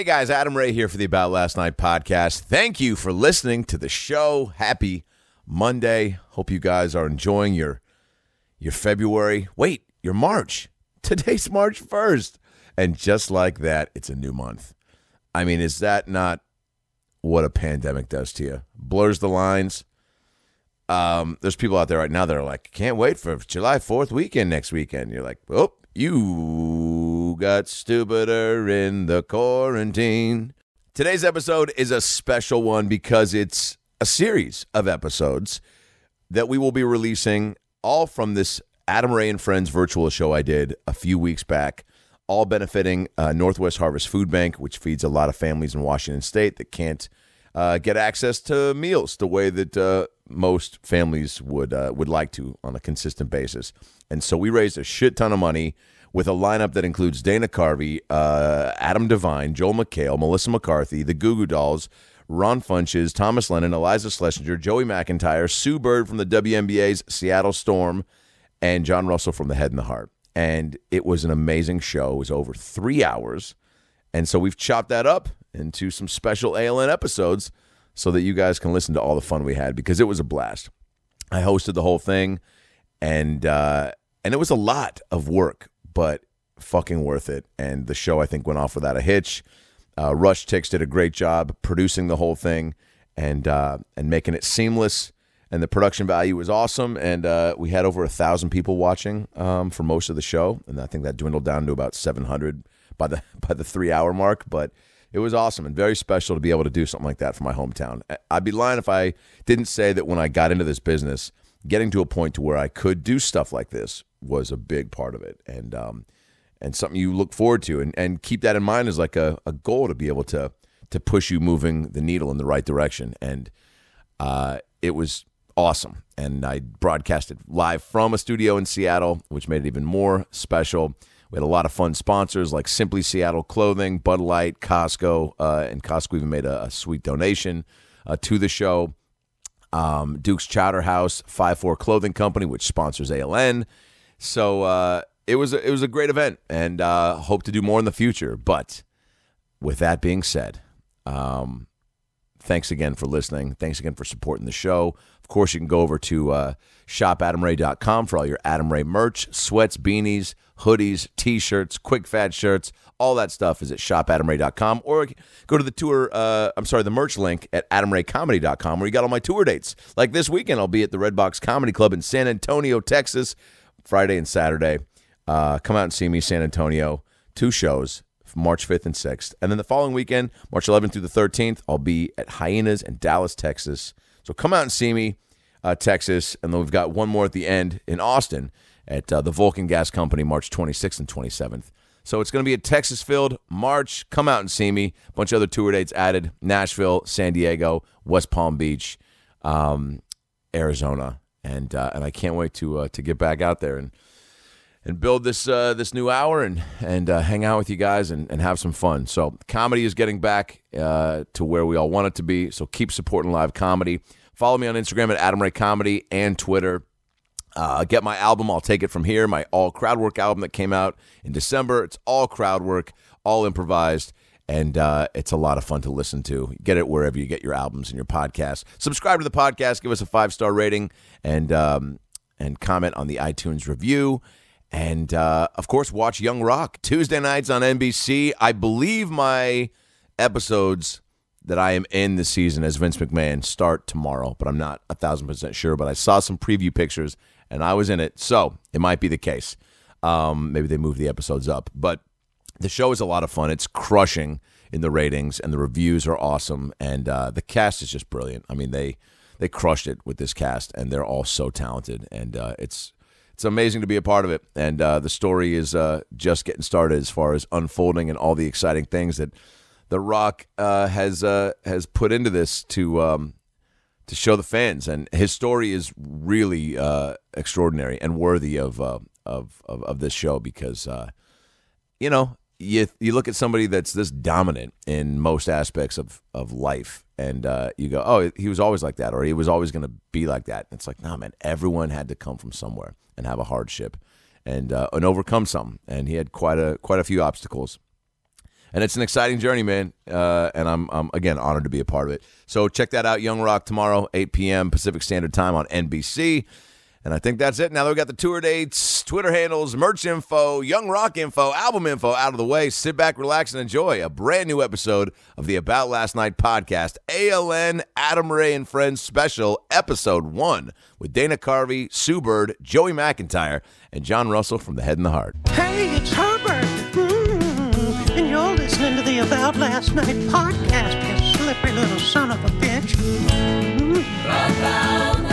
Hey guys, Adam Ray here for the About Last Night podcast. Thank you for listening to the show. Happy Monday. Hope you guys are enjoying your February. Wait, your March. Today's March 1st. And just like that, it's a new month. I mean, is that not what a pandemic does to you? Blurs the lines. There's people out there right now that are like, can't wait for July 4th weekend next weekend. You're like, oh, you got stupider in the quarantine. Today's episode is a special one because it's a series of episodes that we will be releasing all from this Adam Ray and Friends virtual show I did a few weeks back, all benefiting Northwest Harvest Food Bank, which feeds a lot of families in Washington State that can't get access to meals the way that most families would like to on a consistent basis. And so we raised a shit ton of money with a lineup that includes Dana Carvey, Adam Devine, Joel McHale, Melissa McCarthy, the Goo Goo Dolls, Ron Funches, Thomas Lennon, Eliza Schlesinger, Joey McIntyre, Sue Bird from the WNBA's Seattle Storm, and John Russell from The Head and the Heart. And it was an amazing show. It was over 3 hours. And so we've chopped that up into some special ALN episodes so that you guys can listen to all the fun we had, because it was a blast. I hosted the whole thing, and it was a lot of work, but fucking worth it. And the show, I think, went off without a hitch. Rush Tix did a great job producing the whole thing and making it seamless, and the production value was awesome. And we had over 1,000 people watching for most of the show, and I think that dwindled down to about 700 by the 3 hour mark, but it was awesome and very special to be able to do something like that for my hometown. I'd be lying if I didn't say that when I got into this business, getting to a point to where I could do stuff like this was a big part of it, and something you look forward to, and keep that in mind as like a goal to be able to push you moving the needle in the right direction. And it was awesome, and I broadcasted live from a studio in Seattle, which made it even more special. We had a lot of fun sponsors like Simply Seattle Clothing, Bud Light, Costco, and Costco even made a sweet donation to the show. Duke's Chowder House, 5-4 Clothing Company, which sponsors ALN. So it was a great event, and hope to do more in the future. But with that being said, thanks again for listening. Thanks again for supporting the show. Of course, you can go over to shopadamray.com for all your Adam Ray merch, sweats, beanies, hoodies, T-shirts, quick fat shirts. All that stuff is at shopadamray.com, or go to the merch link at adamraycomedy.com, where you got all my tour dates. Like this weekend, I'll be at the Red Box Comedy Club in San Antonio, Texas, Friday and Saturday. Come out and see me, San Antonio. 2 shows, March 5th and 6th. And then the following weekend, March 11th through the 13th, I'll be at Hyenas in Dallas, Texas. So come out and see me, Texas. And then we've got one more at the end in Austin at the Vulcan Gas Company, March 26th and 27th. So it's going to be a Texas-filled March. Come out and see me. A bunch of other tour dates added. Nashville, San Diego, West Palm Beach, Arizona. And I can't wait to get back out there and build this new hour and hang out with you guys and have some fun. So comedy is getting back to where we all want it to be, so keep supporting live comedy. Follow me on Instagram at Adam Ray Comedy and Twitter. Get my album, I'll Take It From Here, my all crowd work album that came out in December. It's all crowd work, all improvised, and it's a lot of fun to listen to. Get it wherever you get your albums and your podcasts. Subscribe to the podcast, give us a 5-star rating, and comment on the iTunes review. And, of course, watch Young Rock Tuesday nights on NBC. I believe my episodes that I am in this season as Vince McMahon start tomorrow, but I'm not 1,000% sure. But I saw some preview pictures, and I was in it, so it might be the case. Maybe they moved the episodes up. But the show is a lot of fun. It's crushing in the ratings, and the reviews are awesome. And the cast is just brilliant. I mean, they crushed it with this cast, and they're all so talented. And It's amazing to be a part of it, and the story is just getting started as far as unfolding and all the exciting things that The Rock has put into this to show the fans. And his story is really extraordinary and worthy of this show, because you look at somebody that's this dominant in most aspects of life, and you go, oh, he was always like that, or he was always going to be like that. And it's like, nah, man, everyone had to come from somewhere and have a hardship and overcome something. And he had quite a few obstacles. And it's an exciting journey, man. And I'm again honored to be a part of it. So check that out, Young Rock, tomorrow, 8 p.m. Pacific Standard Time on NBC. And I think that's it. Now that we got the tour dates, Twitter handles, merch info, Young Rock info, album info out of the way, sit back, relax, and enjoy a brand new episode of the About Last Night podcast, ALN, Adam Ray and Friends special, episode 1, with Dana Carvey, Sue Bird, Joey McIntyre, and John Russell from The Head and the Heart. Hey, it's Herbert, and you're listening to the About Last Night podcast, you slippery little son of a bitch. About Last Night.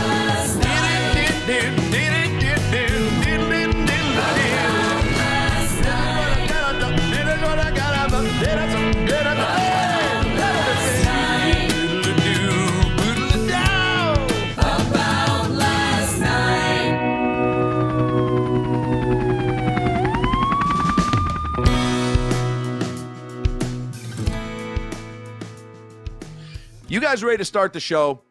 You guys ready to start the show?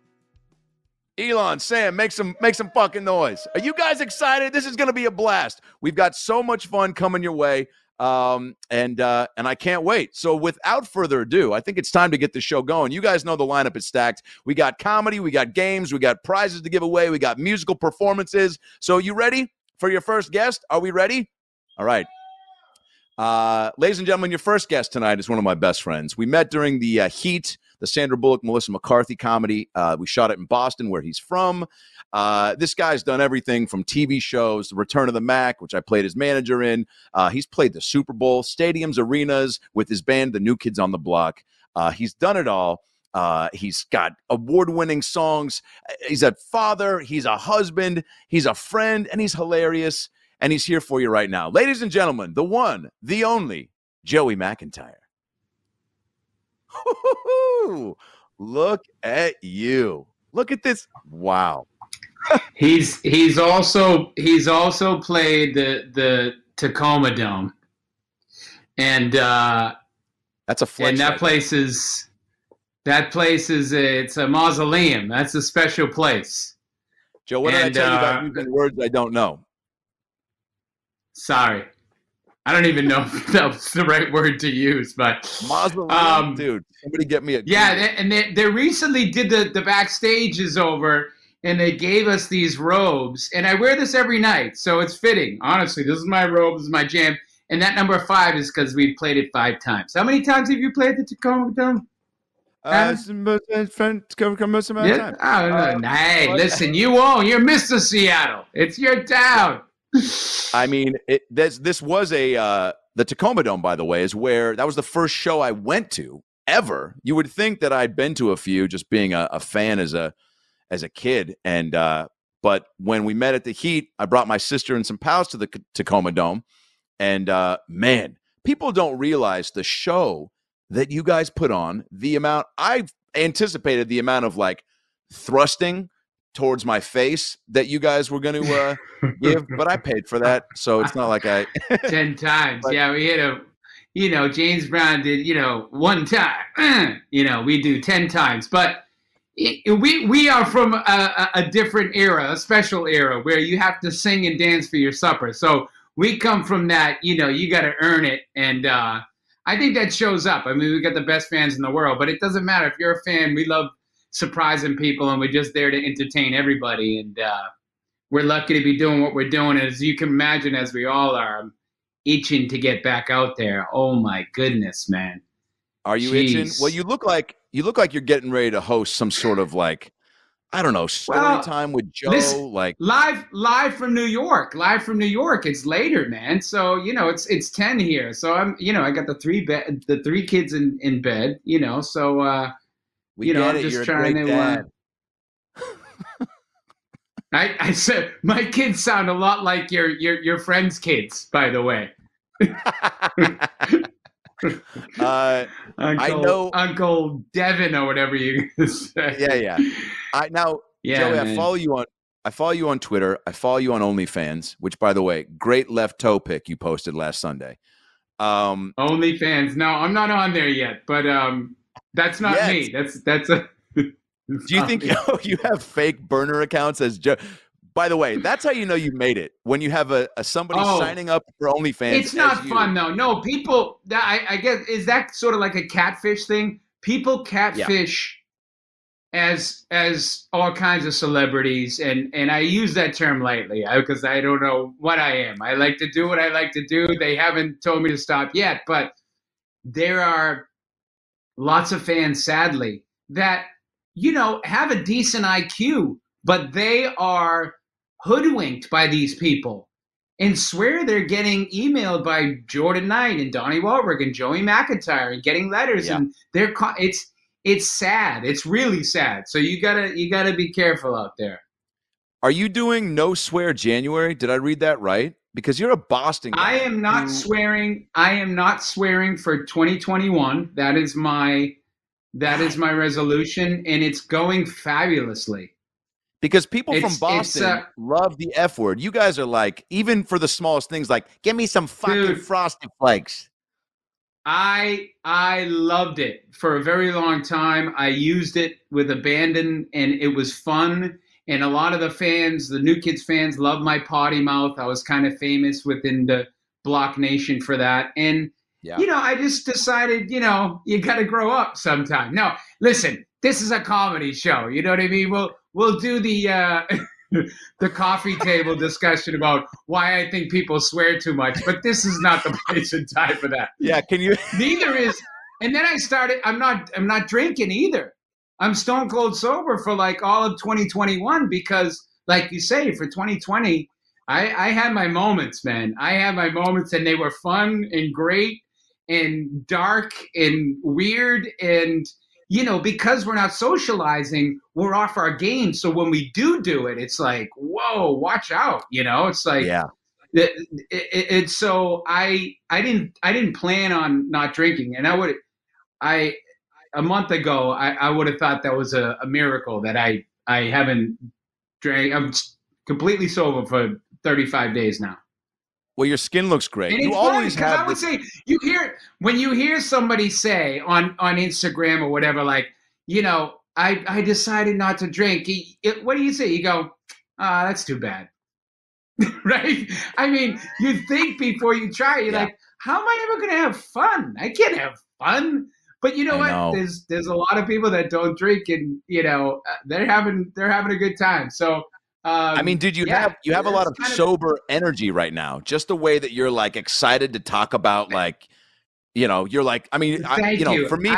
Elon, Sam, make some fucking noise. Are you guys excited? This is going to be a blast. We've got so much fun coming your way, and I can't wait. So without further ado, I think it's time to get the show going. You guys know the lineup is stacked. We got comedy, we got games, we got prizes to give away, we got musical performances. So you ready for your first guest? Are we ready? All right. Ladies and gentlemen, your first guest tonight is one of my best friends. We met during the Heat, the Sandra Bullock, Melissa McCarthy comedy. We shot it in Boston, where he's from. This guy's done everything from TV shows, The Return of the Mac, which I played his manager in. He's played the Super Bowl, stadiums, arenas with his band, The New Kids on the Block. He's done it all. He's got award-winning songs. He's a father. He's a husband. He's a friend, and he's hilarious. And he's here for you right now. Ladies and gentlemen, the one, the only, Joey McIntyre. Look at you. Look at this. Wow. he's also played the Tacoma Dome. And that's a flex. And that place is it's a mausoleum. That's a special place. Joe, what did I tell you about using words I don't know? Sorry. I don't even know if that was the right word to use, but mausoleum, dude, somebody get me a they recently did the backstage is over, and they gave us these robes, and I wear this every night, so it's fitting. Honestly, this is my robe, this is my jam, and that number 5 is because we played it 5 times. How many times have you played the Tacoma Dome? Time. Hey, listen, you own. You're Mr. Seattle. It's your town. I mean, this was the Tacoma Dome, by the way, is where that was the first show I went to ever. You would think that I'd been to a few, just being a fan as a kid. And but when we met at the Heat, I brought my sister and some pals to the Tacoma Dome. And man, people don't realize the show that you guys put on. The amount I've anticipated, the amount of like thrusting towards my face that you guys were going to give, but I paid for that, so it's not like I 10 times. But, yeah, we had James Brown did 1 time. We do 10 times, but we are from a different era, a special era where you have to sing and dance for your supper. So we come from that. You got to earn it, and I think that shows up. I mean, we got the best fans in the world, but it doesn't matter if you're a fan. We love surprising people, and we're just there to entertain everybody, and we're lucky to be doing what we're doing. As you can imagine, as we all are, I'm itching to get back out there. Oh my goodness, man. Are you itching? Well, you look like you're getting ready to host some sort of like, I don't know, story time with Joe. Listen, like live from New York. Live from New York. It's later, man. So it's 10 here. So I'm I got the three kids in bed. So we I'm just trying to dad. I said my kids sound a lot like your friends' kids, by the way. Uncle Devin or whatever you say. Yeah. Joey, man. I follow you on Twitter. I follow you on OnlyFans, which, by the way, great left toe pic you posted last Sunday. OnlyFans. No, I'm not on there yet, but that's not me. That's a. Do you think you have fake burner accounts as Joe? By the way, that's how you know you made it, when you have a somebody signing up for OnlyFans. It's not fun, though. No, people, I guess, is that sort of like a catfish thing? People catfish as all kinds of celebrities, and I use that term lightly because I don't know what I am. I like to do what I like to do. They haven't told me to stop yet, but there are lots of fans, sadly, that, you know, have a decent IQ, but they are hoodwinked by these people and swear they're getting emailed by Jordan Knight and Donnie Wahlberg and Joey McIntyre and getting letters and they're it's sad. It's really sad. So you gotta be careful out there. Are you doing No Swear January? Did I read that right? Because you're a Boston guy. I am not swearing. I am not swearing for 2021. That is my resolution, and it's going fabulously. Because people from Boston love the F word. You guys are like, even for the smallest things, like, give me some fucking Frosted Flakes. I loved it for a very long time. I used it with abandon, and it was fun. And a lot of the fans, the New Kids fans, love my potty mouth. I was kind of famous within the Block Nation for that. And, you know, I just decided, you know, you got to grow up sometime. No, listen, this is a comedy show. You know what I mean? We'll do the the coffee table discussion about why I think people swear too much, but this is not the place and time for that. Yeah, can you? Neither is. And then I started. I'm not drinking either. I'm stone cold sober for like all of 2021 because, like you say, for 2020, I had my moments, man. I had my moments, and they were fun and great and dark and weird and. You know, because we're not socializing, we're off our game. So when we do it, it's like, whoa, watch out. You know, it's like, so I didn't plan on not drinking. And a month ago, I would have thought that was a miracle that I haven't drank. I'm completely sober for 35 days now. Well, your skin looks great. And you always have. I would say when you hear somebody say on Instagram or whatever, like, you know, I decided not to drink. What do you say? You go, that's too bad, right? I mean, you think before you try. You're like, how am I ever going to have fun? I can't have fun. But you know what? There's a lot of people that don't drink, and you know they're having a good time. So. I mean, dude, you have a lot of sober energy right now. Just the way that you're like excited to talk about, like, you know, you're like, I mean, for me,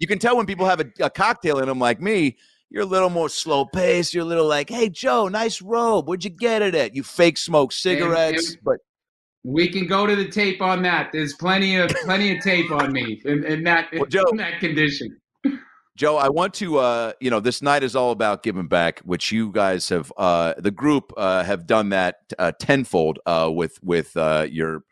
you can tell when people have a cocktail in them, like me, you're a little more slow paced. You're a little like, hey, Joe, nice robe. Where'd you get it at? You fake smoke cigarettes. But we can go to the tape on that. There's plenty of tape on me in that condition. Joe, I want to, this night is all about giving back, which you guys have, the group have done that tenfold with your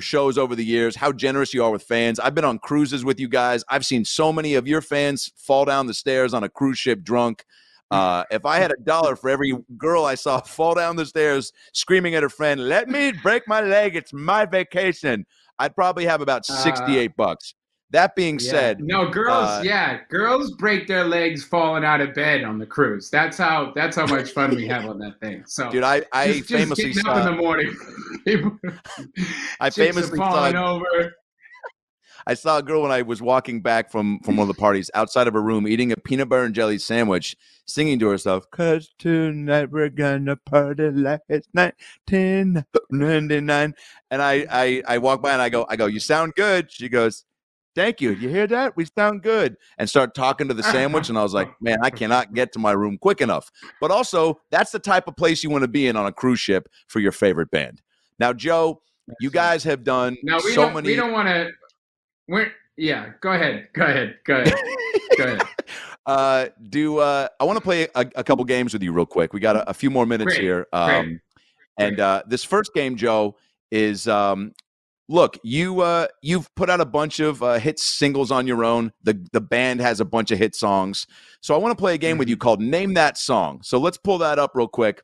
shows over the years, how generous you are with fans. I've been on cruises with you guys. I've seen so many of your fans fall down the stairs on a cruise ship drunk. If I had $1 for every girl I saw fall down the stairs screaming at her friend, let me break my leg, it's my vacation, I'd probably have about $68. That being said, no, girls break their legs falling out of bed on the cruise. That's how much fun we have on that thing. So, dude, I famously saw up in the morning. I famously falling over. I saw a girl when I was walking back from one of the parties outside of her room, eating a peanut butter and jelly sandwich, singing to herself, "Cause tonight we're gonna party like it's 1999." And I walk by and I go, "You sound good." She goes, "Thank you. You hear that? We sound good." And start talking to the sandwich. And I was like, man, I cannot get to my room quick enough. But also, that's the type of place you want to be in on a cruise ship for your favorite band. Now, Joe, you guys have done so many. We don't want to. Yeah, go ahead. I want to play a couple games with you real quick. We got a few more minutes here. This first game, Joe, is. Look, you've put out a bunch of hit singles on your own. The band has a bunch of hit songs. So I want to play a game with you called Name That Song. So let's pull that up real quick.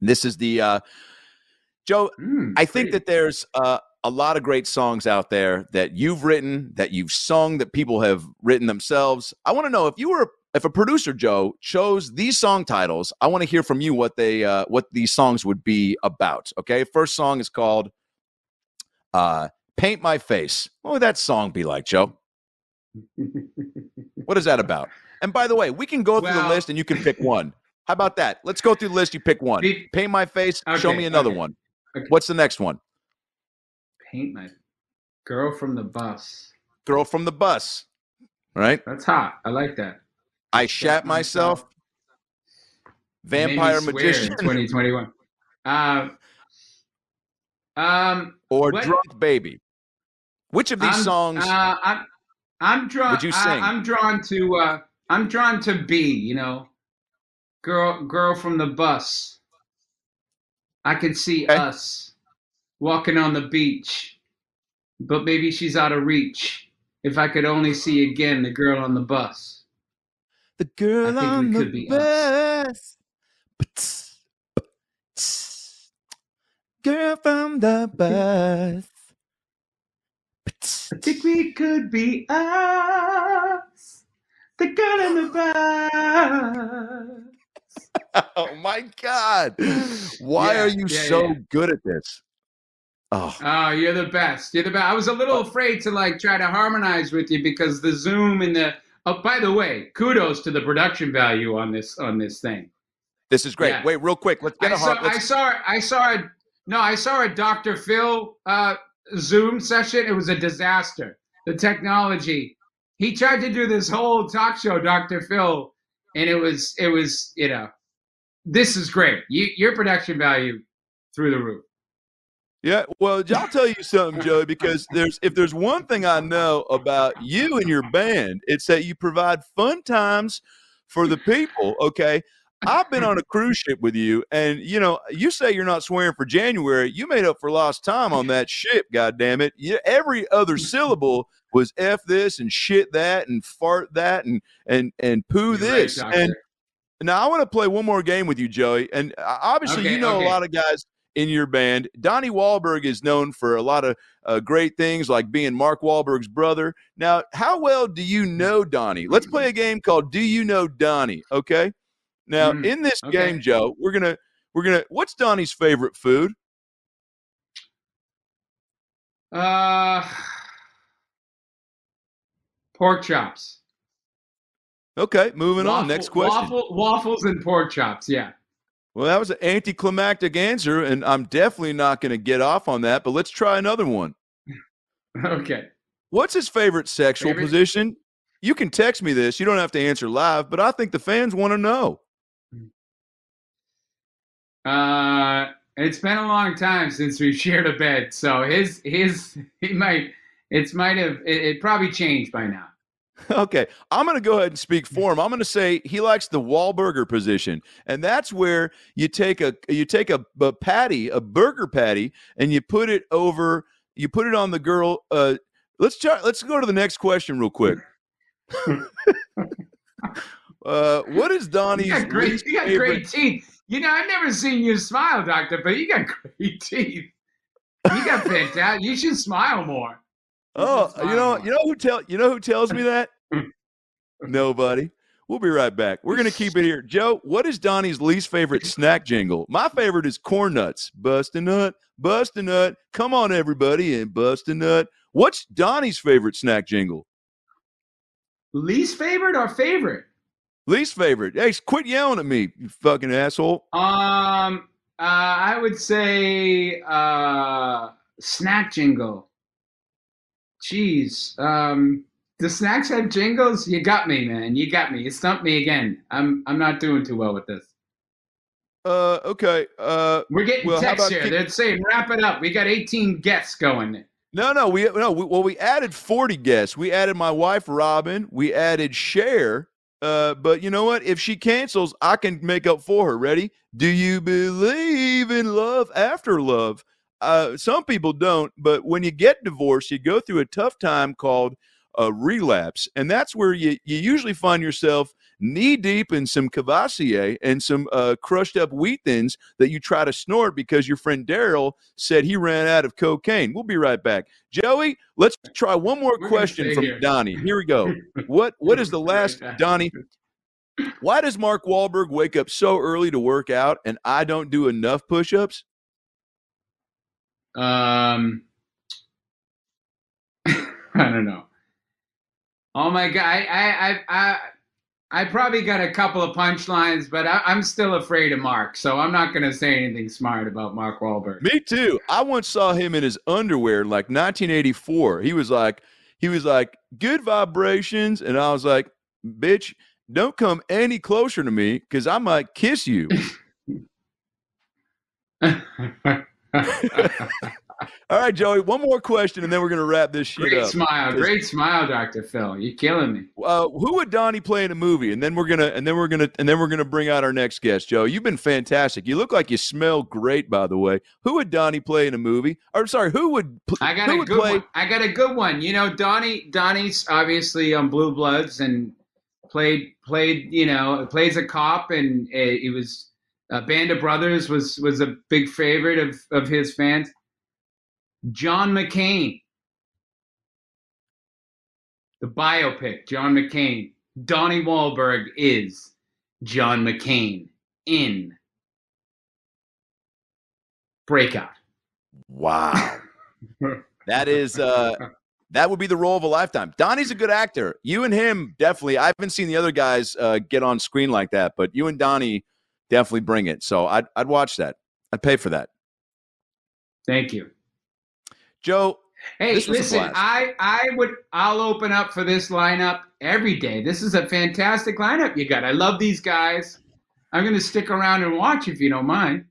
This is the Joe. I think that there's a lot of great songs out there that you've written, that you've sung, that people have written themselves. I want to know if you were If a producer, Joe, chose these song titles, I want to hear from you what these songs would be about. Okay, first song is called Paint My Face. What would that song be like, Joe? What is that about? And by the way, we can go through the list and you can pick one. How about that? Let's go through the list. You pick one. Paint My Face. Okay, show me another one. Okay. What's the next one? Paint My Girl from the Bus. Girl from the Bus. All right. That's hot. I like that. I Shat Myself. Vampire Magician. 2021. Or what? Drunk Baby. Which of these songs? I'm drawn. Would you sing? I'm drawn to. I'm drawn to B. You know, girl from the bus. I can see us walking on the beach, but maybe she's out of reach. If I could only see again the girl on the bus. The girl on the bus. Girl from the bus. I think we could be us. The girl in the bus. Oh my God. Why are you so good at this? Oh, you're the best. You're the best. I was a little afraid to like try to harmonize with you because the Zoom and the by the way, kudos to the production value on this thing. This is great. Yeah. Wait, real quick. Let's get I saw a Dr. Phil Zoom session. It was a disaster. The technology. He tried to do this whole talk show, Dr. Phil, and it was, you know, this is great. Your production value through the roof. Yeah, well, I'll tell you something, Joey, because if there's one thing I know about you and your band, it's that you provide fun times for the people, okay? I've been on a cruise ship with you, and, you know, you say you're not swearing for January. You made up for lost time on that ship, goddammit. Every other syllable was F this and shit that and fart that and poo this. Right, and now I want to play one more game with you, Joey. And obviously, a lot of guys in your band. Donnie Wahlberg is known for a lot of great things like being Mark Wahlberg's brother. Now, how well do you know Donnie? Let's play a game called Do You Know Donnie, okay? Now, in this game, Joe, we're going to what's Donnie's favorite food? Pork chops. Okay, moving on. Next question. Waffles and pork chops, yeah. Well, that was an anticlimactic answer, and I'm definitely not going to get off on that, but let's try another one. Okay. What's his favorite sexual position? You can text me this. You don't have to answer live, but I think the fans want to know. It's been a long time since we've shared a bed, so it probably changed by now. Okay, I'm going to go ahead and speak for him. I'm going to say he likes the Wahlburger position, and that's where you take a patty, a burger patty, and you put it over. You put it on the girl. Let's go to the next question real quick. What is Donnie's? You got great teeth. You know, I've never seen you smile, Doctor, but you got great teeth. You got fantastic. You should smile more. Oh, you know who tells me that? Nobody. We'll be right back. We're gonna keep it here, Joe. What is Donnie's least favorite snack jingle? My favorite is corn nuts. Bust a nut, bust a nut. Come on, everybody, and bust a nut. What's Donnie's favorite snack jingle? Least favorite or favorite? Least favorite. Hey, quit yelling at me, you fucking asshole. I would say snack jingle. Jeez, the snacks have jingles. You got me, man. You got me. You stumped me again. I'm not doing too well with this. Okay. We're getting texts here. They're saying wrap it up. We got 18 guests going. We added 40 guests. We added my wife Robin. We added Cher. But you know what? If she cancels, I can make up for her. Ready? Do you believe in love after love? Some people don't, but when you get divorced, you go through a tough time called a relapse. And that's where you usually find yourself knee deep in some Cavassier and some crushed up wheat thins that you try to snort because your friend Daryl said he ran out of cocaine. We'll be right back. Joey, let's try one more question from Donnie. Here we go. What is the last Donnie? Why does Mark Wahlberg wake up so early to work out and I don't do enough push-ups? I don't know. Oh my God. I probably got a couple of punchlines, but I'm still afraid of Mark, so I'm not going to say anything smart about Mark Wahlberg. Me too. I once saw him in his underwear, like 1984. He was like, good vibrations. And I was like, bitch, don't come any closer to me because I might kiss you. All right, Joey, one more question, and then we're going to wrap this shit up. Great smile, Dr. Phil. You're killing me. Who would Donnie play in a movie? And then we're gonna bring out our next guest, Joey. You've been fantastic. You look like you smell great, by the way. Who would Donnie play in a movie? Or sorry, who would play? I got a good one. You know, Donnie's obviously on Blue Bloods and plays a cop, and he was. Band of Brothers was a big favorite of his fans. John McCain. The biopic, John McCain. Donnie Wahlberg is John McCain in Breakout. Wow. That would be the role of a lifetime. Donnie's a good actor. You and him, definitely. I haven't seen the other guys get on screen like that, but you and Donnie definitely bring it. So I'd watch that. I'd pay for that. Thank you, Joe. Hey, listen, I'll open up for this lineup every day. This is a fantastic lineup you got. I love these guys. I'm going to stick around and watch if you don't mind.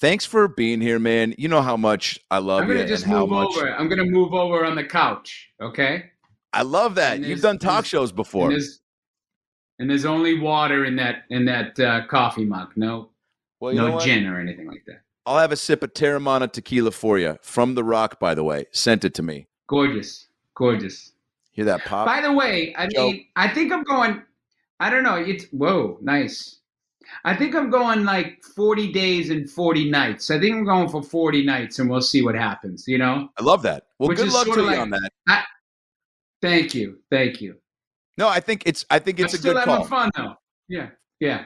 Thanks for being here, man. You know how much I love you. I'm going to move over on the couch. Okay. I love that. You've done talk shows before. And there's only water in that coffee mug. No gin or anything like that. I'll have a sip of Terramana tequila for you from The Rock, by the way. Sent it to me. Gorgeous, gorgeous. Hear that pop? By the way, I mean, I think I'm going. I don't know. It's whoa, nice. I think I'm going like 40 days and 40 nights. I think I'm going for 40 nights, and we'll see what happens. You know. I love that. Well, good luck to you on that. Thank you. No, I think it's a good call. I'm still having fun though. Yeah.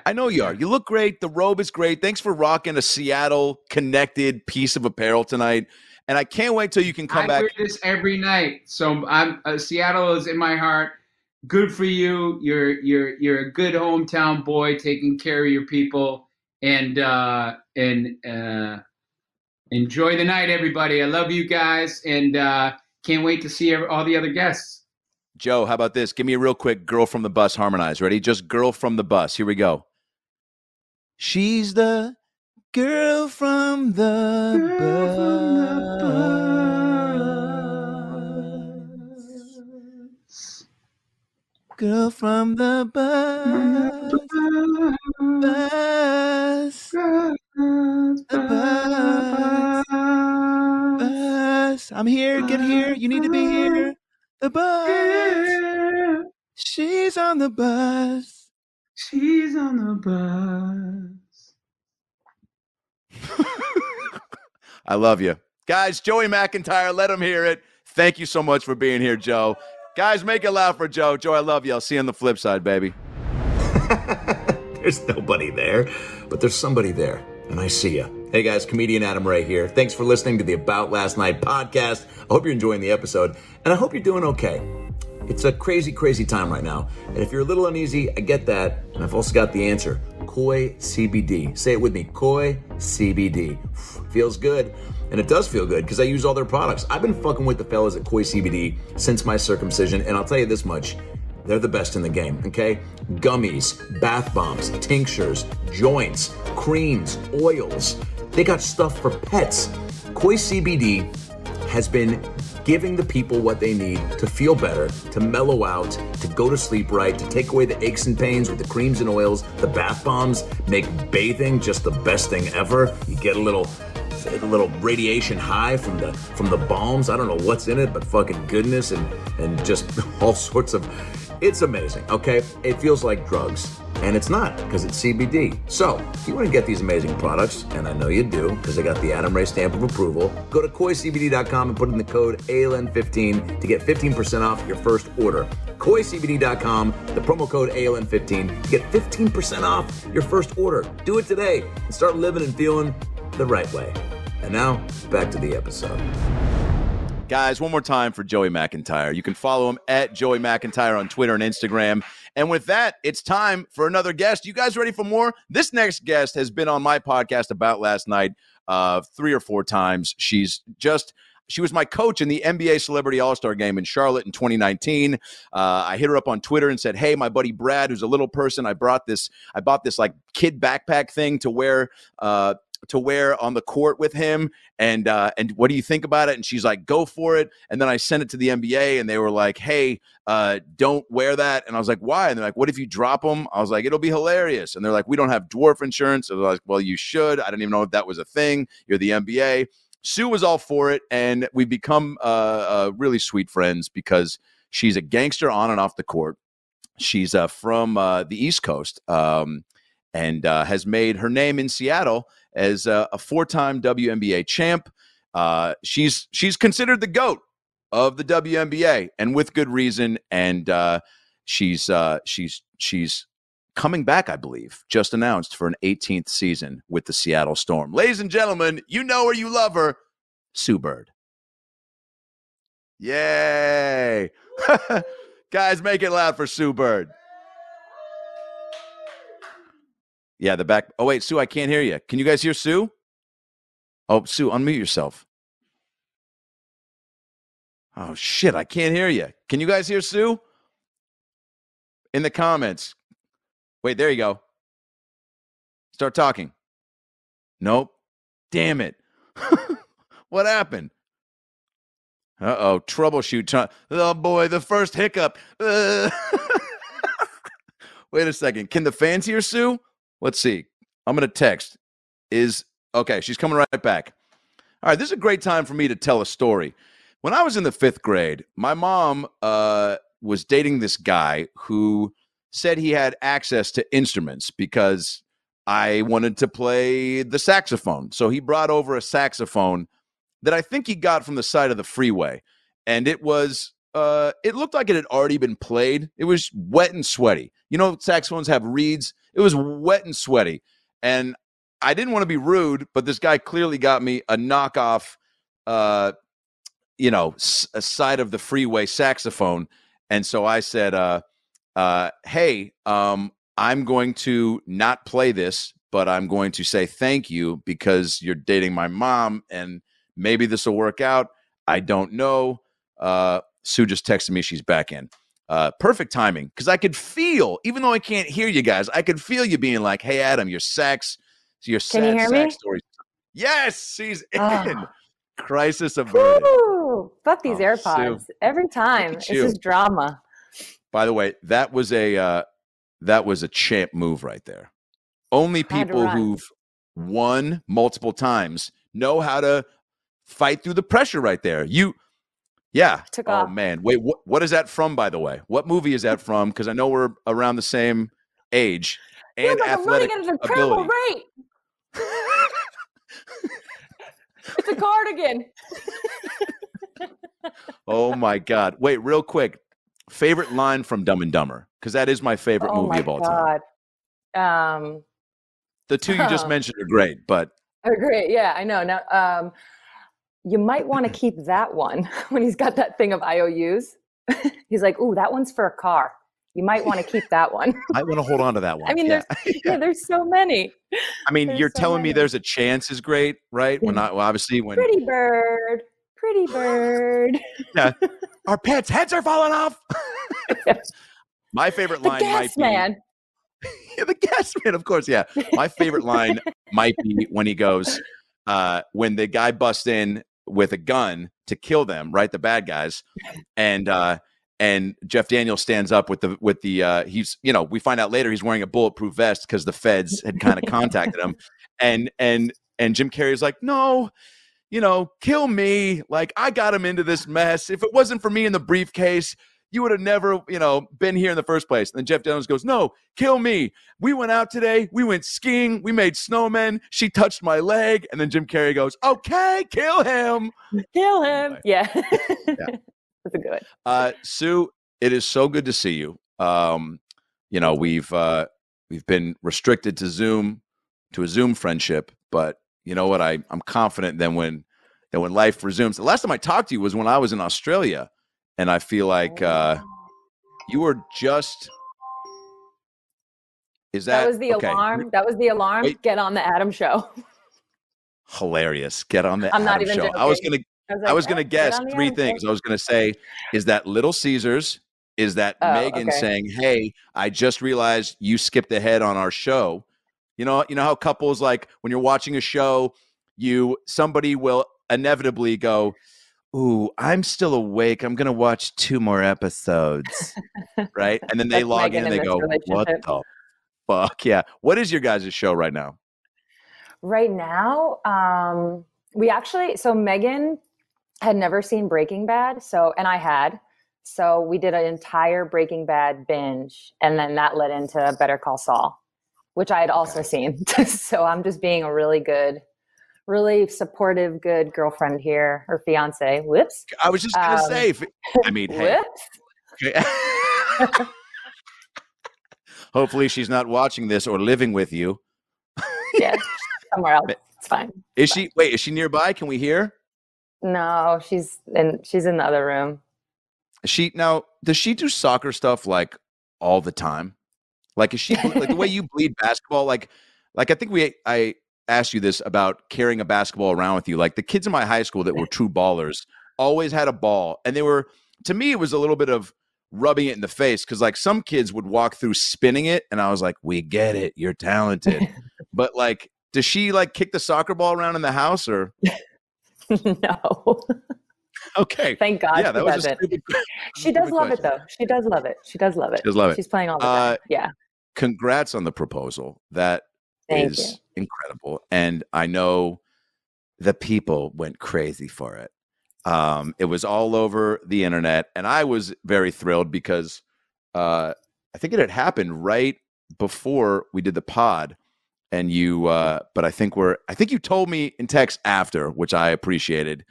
I know you are. You look great. The robe is great. Thanks for rocking a Seattle connected piece of apparel tonight. And I can't wait till you can come back. I wear this every night. So Seattle is in my heart. Good for you. You're a good hometown boy, taking care of your people, and enjoy the night, everybody. I love you guys, and can't wait to see all the other guests. Joe, how about this? Give me a real quick girl from the bus harmonize. Ready? Just girl from the bus. Here we go. She's the girl from the bus. Girl from the bus. Bus. I'm here. Get here. You need to be here. The bus. Yeah. She's on the bus. She's on the bus. I love you. Guys, Joey McIntyre, let him hear it. Thank you so much for being here, Joe. Guys, make it loud for Joe. Joe, I love you. I'll see you on the flip side, baby. There's nobody there, but there's somebody there, and I see you. Hey guys, comedian Adam Ray here. Thanks for listening to the About Last Night podcast. I hope you're enjoying the episode, and I hope you're doing okay. It's a crazy, crazy time right now. And if you're a little uneasy, I get that. And I've also got the answer, Koi CBD. Say it with me, Koi CBD. Feels good. And it does feel good because I use all their products. I've been fucking with the fellas at Koi CBD since my circumcision, and I'll tell you this much. They're the best in the game, okay? Gummies, bath bombs, tinctures, joints, creams, oils. They got stuff for pets. Koi CBD has been giving the people what they need to feel better, to mellow out, to go to sleep right, to take away the aches and pains with the creams and oils. The bath bombs make bathing just the best thing ever. You get a little radiation high from the balms. I don't know what's in it, but fucking goodness and just all sorts of... It's amazing, okay? It feels like drugs, and it's not, because it's CBD. So, if you want to get these amazing products, and I know you do, because I got the Adam Ray stamp of approval, go to koicbd.com and put in the code ALN15 to get 15% off your first order. KoiCBD.com, the promo code ALN15. Get 15% off your first order. Do it today and start living and feeling the right way. And now, back to the episode. Guys, one more time for Joey McIntyre. You can follow him at Joey McIntyre on Twitter and Instagram. And with that, it's time for another guest. You guys ready for more? This next guest has been on my podcast About Last Night 3 or 4 times. She was my coach in the NBA Celebrity All-Star Game in Charlotte in 2019. I hit her up on Twitter and said, hey, my buddy Brad, who's a little person, I bought this like kid backpack thing to wear on the court with him. And what do you think about it? And she's like, go for it. And then I sent it to the NBA and they were like, hey, don't wear that. And I was like, why? And they're like, what if you drop them? I was like, it'll be hilarious. And they're like, we don't have dwarf insurance. And I was like, well, you should. I didn't even know if that was a thing. You're the NBA. Sue was all for it. And we've become really sweet friends because she's a gangster on and off the court. She's from the East Coast and has made her name in Seattle as a 4-time WNBA champ. She's considered the GOAT of the WNBA, and with good reason. And she's coming back, I believe, just announced for an 18th season with the Seattle Storm. Ladies and gentlemen, you know her, you love her, Sue Bird. Yay! Guys, make it loud for Sue Bird. Yeah, the back. Oh, wait, Sue, I can't hear you. Can you guys hear Sue? Oh, Sue, unmute yourself. Oh, shit, I can't hear you. Can you guys hear Sue? In the comments. Wait, there you go. Start talking. Nope. Damn it. What happened? Uh-oh, troubleshoot. Oh, boy, the first hiccup. Wait a second. Can the fans hear Sue? Let's see. I'm going to text. Okay, she's coming right back. All right, this is a great time for me to tell a story. When I was in the 5th grade, my mom was dating this guy who said he had access to instruments because I wanted to play the saxophone. So he brought over a saxophone that I think he got from the side of the freeway. And it was... it looked like it had already been played. It was wet and sweaty. You know, saxophones have reeds. It was wet and sweaty. And I didn't want to be rude, but this guy clearly got me a knockoff, a side of the freeway saxophone. And so I said, hey, I'm going to not play this, but I'm going to say thank you because you're dating my mom and maybe this will work out. I don't know. Sue just texted me. She's back in. Perfect timing, because I could feel, even though I can't hear you guys, I could feel you being like, hey, Adam, your sad sax story. Yes, she's in. Crisis averted. Woo! Fuck these AirPods. Sue. Every time. It's just drama. By the way, that was a champ move right there. Only people who've won multiple times know how to fight through the pressure right there. Yeah. Oh, man. Wait, what is that from, by the way? What movie is that from? Because I know we're around the same age and athletic ability. Right. It's a cardigan. Oh, my God. Wait, real quick. Favorite line from Dumb and Dumber? Because that is my favorite movie of all time. The two you just mentioned are great, but. Are great. Yeah, I know. Now, you might want to keep that one when he's got that thing of IOUs. He's like, ooh, that one's for a car. You might want to keep that one. I want to hold on to that one. I mean, there's so many. I mean, you're telling me there's a chance is great, right? Obviously, Pretty bird. Yeah. Our pets' heads are falling off. My favorite line might be. Yeah, the gas man, of course, yeah. My favorite line might be when he goes, when the guy busts in with a gun to kill them, right? The bad guys. And Jeff Daniels stands up with the he's, we find out later he's wearing a bulletproof vest because the feds had kind of contacted him. And Jim Carrey's like, no, kill me. Like, I got him into this mess. If it wasn't for me in the briefcase, you would have never, been here in the first place. And then Jeff Daniels goes, no, kill me. We went out today. We went skiing. We made snowmen. She touched my leg. And then Jim Carrey goes, okay, kill him. Kill him. Anyway. Yeah. That's a good one. Sue, it is so good to see you. You know, we've been restricted to Zoom, to a Zoom friendship, but you know what? I'm confident that when life resumes, the last time I talked to you was when I was in Australia, and I feel like you were just. Is that was the alarm? That was the alarm. Wait. Get on the Adam show. Hilarious. Get on the I'm Adam not even show. Joking. I was gonna guess three things. I was gonna say, is that Little Caesars? Is that Megan saying, "Hey, I just realized you skipped ahead on our show." You know how couples, like when you're watching a show, somebody will inevitably go, "Ooh, I'm still awake. I'm gonna watch two more episodes," right? And then they log Megan in and they go, "What the fuck?" Yeah. What is your guys' show right now? Right now, we actually, so Megan had never seen Breaking Bad, and I had. So we did an entire Breaking Bad binge, and then that led into Better Call Saul, which I had also seen. So I'm just being a really good, really supportive, good girlfriend here, or fiance. Whoops. I was just going to say, I mean, hey. Whoops. Hopefully she's not watching this or living with you. Yeah. Somewhere else. It's fine. Is she? Wait, is she nearby? Can we hear? No, she's in the other room. Does she do soccer stuff like all the time? Like, is she like the way you bleed basketball? Like I think I asked you this about carrying a basketball around with you. Like the kids in my high school that were true ballers always had a ball, and they were, to me, it was a little bit of rubbing it in the face, because like some kids would walk through spinning it, and I was like, "We get it, you're talented," but like. Does she like kick the soccer ball around in the house or? No. Okay. Thank God. Yeah, that was a stupid question. She does love it though. She does love it. She does love it. She does love it. She's playing all the time. Yeah. Congrats on the proposal. That is incredible. And I know the people went crazy for it. It was all over the internet, and I was very thrilled because I think it had happened right before we did the pod. And you, but I think you told me in text after, which I appreciated,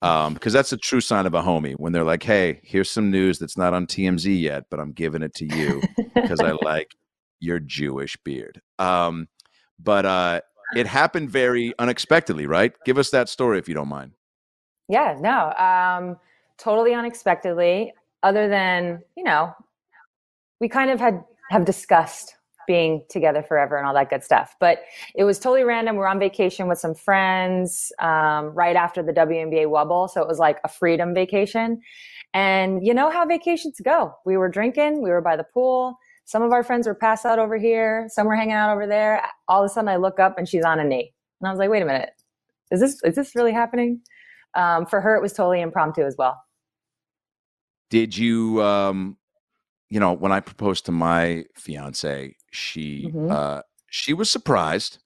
because that's a true sign of a homie when they're like, "Hey, here's some news that's not on TMZ yet, but I'm giving it to you because I like your Jewish beard." But it happened very unexpectedly, right? Give us that story if you don't mind. Yeah, no, totally unexpectedly. Other than, you know, we kind of have discussed being together forever and all that good stuff. But it was totally random. We're on vacation with some friends right after the WNBA wobble. So it was like a freedom vacation. And you know how vacations go. We were drinking. We were by the pool. Some of our friends were passed out over here. Some were hanging out over there. All of a sudden I look up and she's on a knee. And I was like, wait a minute. Is this really happening? For her, it was totally impromptu as well. Did you, you know, when I proposed to my fiance, she was surprised.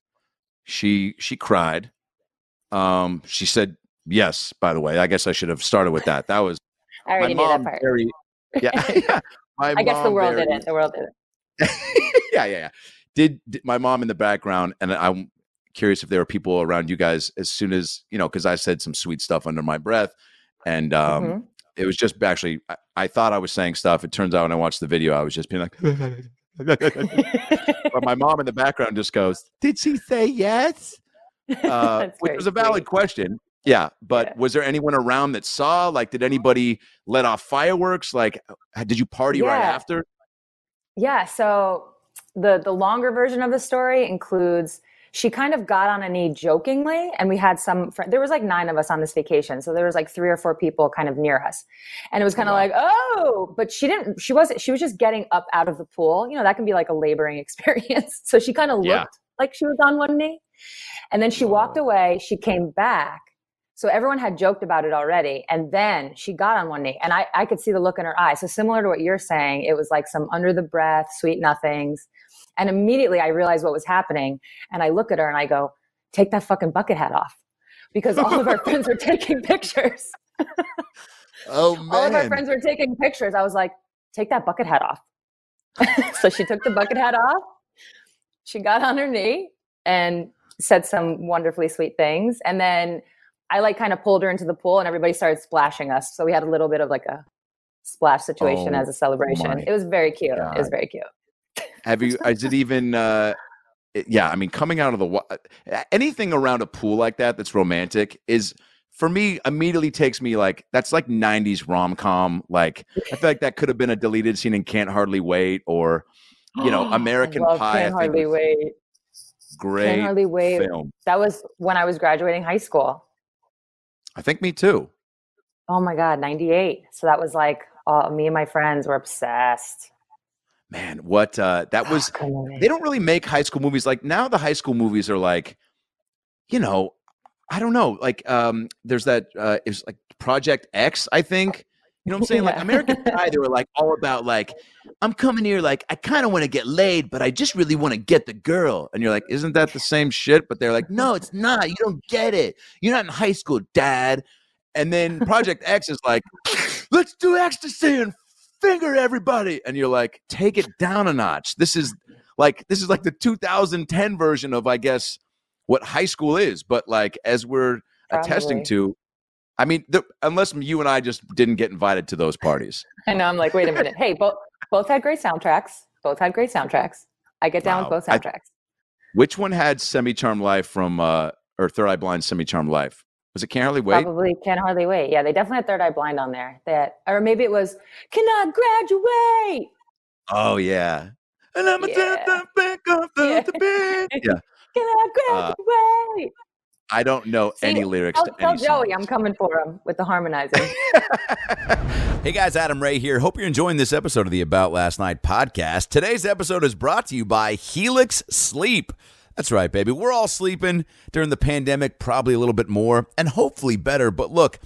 She cried. She said yes. By the way, I guess I should have started with that. That was I already my knew mom that part. Very, yeah. I guess the world did it. The world did it. Yeah. Did my mom in the background? And I'm curious if there were people around you guys as soon as you know, because I said some sweet stuff under my breath, and it was just actually I thought I was saying stuff. It turns out when I watched the video, I was just being like. But my mom in the background just goes, "Did she say yes?" Which was a valid question. Yeah. But was there anyone around that saw? Like, did anybody let off fireworks? Like, did you party right after? Yeah. So the longer version of the story includes she kind of got on a knee jokingly, and we had some friends. There was like 9 of us on this vacation, so there was like 3 or 4 people kind of near us, and it was kind of like, oh, but she was just getting up out of the pool. You know, that can be like a laboring experience. So she kind of looked like she was on one knee, and then she walked away. She came back, so everyone had joked about it already, and then she got on one knee, and I could see the look in her eye. So similar to what you're saying, it was like some under the breath, sweet nothings. And immediately I realized what was happening, and I look at her and I go, "Take that fucking bucket hat off," because all of our friends were taking pictures. Oh man! All of our friends were taking pictures. I was like, "Take that bucket hat off." So she took the bucket hat off. She got on her knee and said some wonderfully sweet things, and then I like kind of pulled her into the pool, and everybody started splashing us. So we had a little bit of like a splash situation as a celebration. It was very cute. God. It was very cute. Have you, is it even, yeah, I mean, coming out of the water, anything around a pool like that that's romantic is, for me, immediately takes me like, that's like 90s rom-com. Like, I feel like that could have been a deleted scene in Can't Hardly Wait, or, you know, American Pie. Can't Hardly Wait. Great. Can't Hardly Wait. Film. That was when I was graduating high school. I think me too. Oh my God, 98. So that was like, me and my friends were obsessed. Man, what, that was, they don't really make high school movies. Like now the high school movies are like, you know, I don't know. Like, there's that, it's like Project X, I think. You know what I'm saying? Yeah. Like American Pie, they were like all about like, I'm coming here, like, I kind of want to get laid, but I just really want to get the girl. And you're like, isn't that the same shit? But they're like, no, it's not. You don't get it. You're not in high school, dad. And then Project X is like, let's do ecstasy and finger everybody. And you're like, take it down a notch. This is like the 2010 version of, I guess, what high school is, but like as we're attesting to, I mean, unless you and I just didn't get invited to those parties. I know. I'm like, wait a minute. Hey, both had great soundtracks. Both had great soundtracks. I get down with both soundtracks. Which one had Semi-Charmed Life from or Third Eye Blind Semi-Charmed Life? Was it Can't Hardly Wait? Probably Can't Hardly Wait. Yeah, they definitely had Third Eye Blind on there. Or maybe it was Cannot Graduate. Oh yeah. And I'm the back of the bed. Yeah. Can I graduate? I don't know any lyrics to any song. Tell Joey I'm coming for him with the harmonizing. Hey guys, Adam Ray here. Hope you're enjoying this episode of the About Last Night podcast. Today's episode is brought to you by Helix Sleep. That's right, baby. We're all sleeping during the pandemic, probably a little bit more and hopefully better. But look,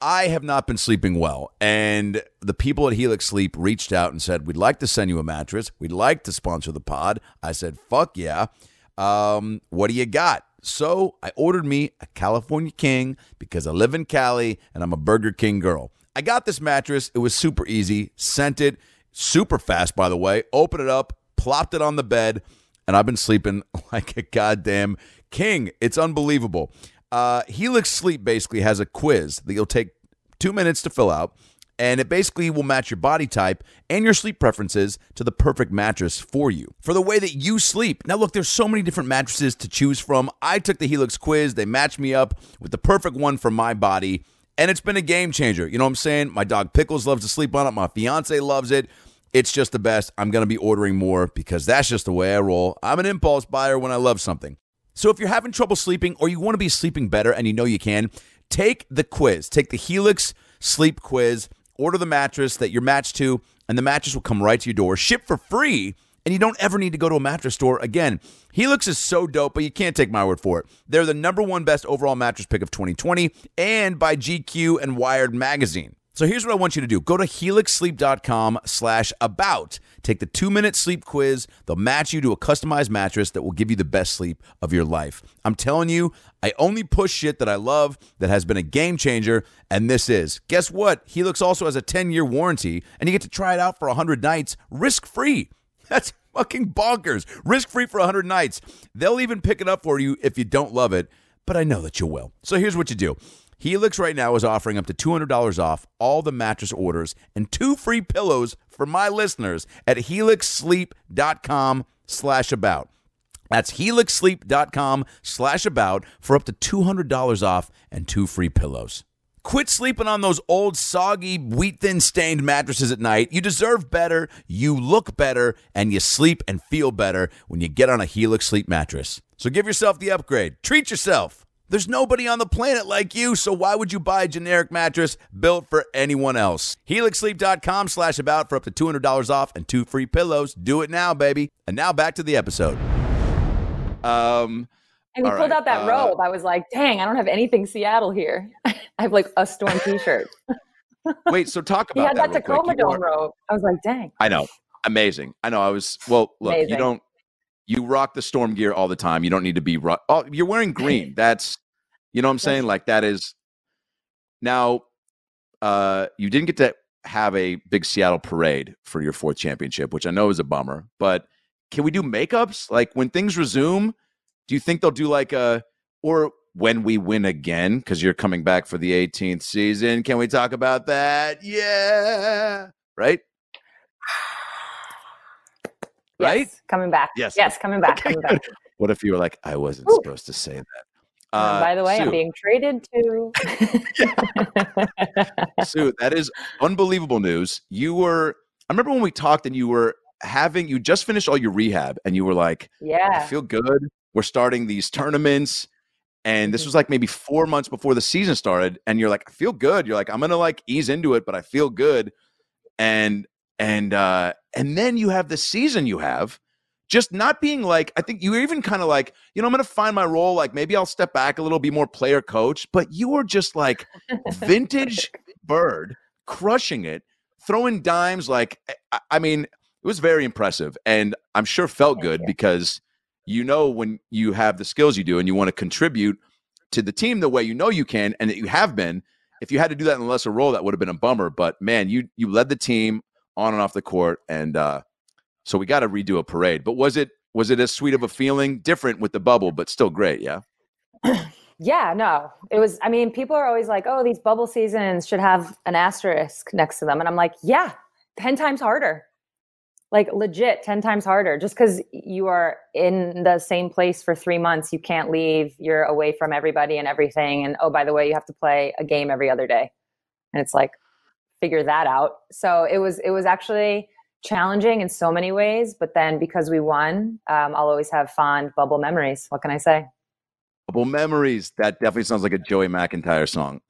I have not been sleeping well, and the people at Helix Sleep reached out and said, we'd like to send you a mattress. We'd like to sponsor the pod. I said, fuck yeah. What do you got? So I ordered me a California King because I live in Cali and I'm a Burger King girl. I got this mattress. It was super easy, scented, super fast, by the way. Opened it up, plopped it on the bed, and I've been sleeping like a goddamn king. It's unbelievable. Helix Sleep basically has a quiz that you'll take 2 minutes to fill out, and it basically will match your body type and your sleep preferences to the perfect mattress for you, for the way that you sleep. Now, look, there's so many different mattresses to choose from. I took the Helix quiz. They matched me up with the perfect one for my body, and it's been a game changer. You know what I'm saying? My dog Pickles loves to sleep on it. My fiance loves it. It's just the best. I'm going to be ordering more because that's just the way I roll. I'm an impulse buyer when I love something. So if you're having trouble sleeping or you want to be sleeping better and you know you can, take the quiz. Take the Helix Sleep quiz. Order the mattress that you're matched to, and the mattress will come right to your door. Ship for free, and you don't ever need to go to a mattress store again. Helix is so dope, but you can't take my word for it. They're the #1 best overall mattress pick of 2020 and by GQ and Wired magazine. So here's what I want you to do. Go to helixsleep.com/about. Take the 2-minute sleep quiz. They'll match you to a customized mattress that will give you the best sleep of your life. I'm telling you, I only push shit that I love that has been a game changer, and this is. Guess what? Helix also has a 10-year warranty, and you get to try it out for 100 nights risk-free. That's fucking bonkers. Risk-free for 100 nights. They'll even pick it up for you if you don't love it, but I know that you will. So here's what you do. Helix right now is offering up to $200 off all the mattress orders and 2 free pillows for my listeners at helixsleep.com/about. That's helixsleep.com/about for up to $200 off and 2 free pillows. Quit sleeping on those old, soggy, wheat-thin stained mattresses at night. You deserve better, you look better, and you sleep and feel better when you get on a Helix Sleep mattress. So give yourself the upgrade. Treat yourself. There's nobody on the planet like you, so why would you buy a generic mattress built for anyone else? HelixSleep.com/about for up to $200 off and 2 free pillows. Do it now, baby. And now back to the episode. And we pulled out that robe. I was like, dang, I don't have anything Seattle here. I have like a Storm t-shirt. Wait, so talk about that. He had that Tacoma Dome robe. I was like, dang. I know. Amazing. I know. I was, well, look, amazing. You rock the Storm gear all the time. You don't need to be, you're wearing green. That's, you know what I'm saying? Like that is, now you didn't get to have a big Seattle parade for your 4th championship, which I know is a bummer, but can we do makeups? Like when things resume, do you think they'll do like or when we win again, because you're coming back for the 18th season. Can we talk about that? Yeah. Right? Yes, right? Coming back. Yes. Yes, coming back. Okay, coming back. What if you were like, I wasn't supposed to say that? By the way, Sue, I'm being traded to. Sue, that is unbelievable news. You were, I remember when we talked and you were having, you just finished all your rehab and you were like, yeah, I feel good. We're starting these tournaments. And this was like maybe 4 months before the season started. And you're like, I feel good. You're like, I'm going to like ease into it, but I feel good. And then you have the season you have. Just not being like, I think you were even kind of like, you know, I'm going to find my role. Like maybe I'll step back a little, be more player coach. But you were just like vintage Bird, crushing it, throwing dimes. Like, I mean, it was very impressive. And I'm sure felt good because, you know, when you have the skills you do and you want to contribute to the team the way you know you can and that you have been, if you had to do that in a lesser role, that would have been a bummer. But, man, you led the team on and off the court and so we got to redo a parade. But was it as sweet of a feeling? Different with the bubble, but still great, yeah? Yeah, no. It was, I mean, people are always like, oh, these bubble seasons should have an asterisk next to them. And I'm like, yeah, 10 times harder. Like legit 10 times harder. Just because you are in the same place for 3 months, you can't leave. You're away from everybody and everything. And oh, by the way, you have to play a game every other day. And it's like, figure that out. So it was actually challenging in so many ways, but then because we won, I'll always have fond bubble memories. What can I say? Bubble memories. That definitely sounds like a Joey McIntyre song.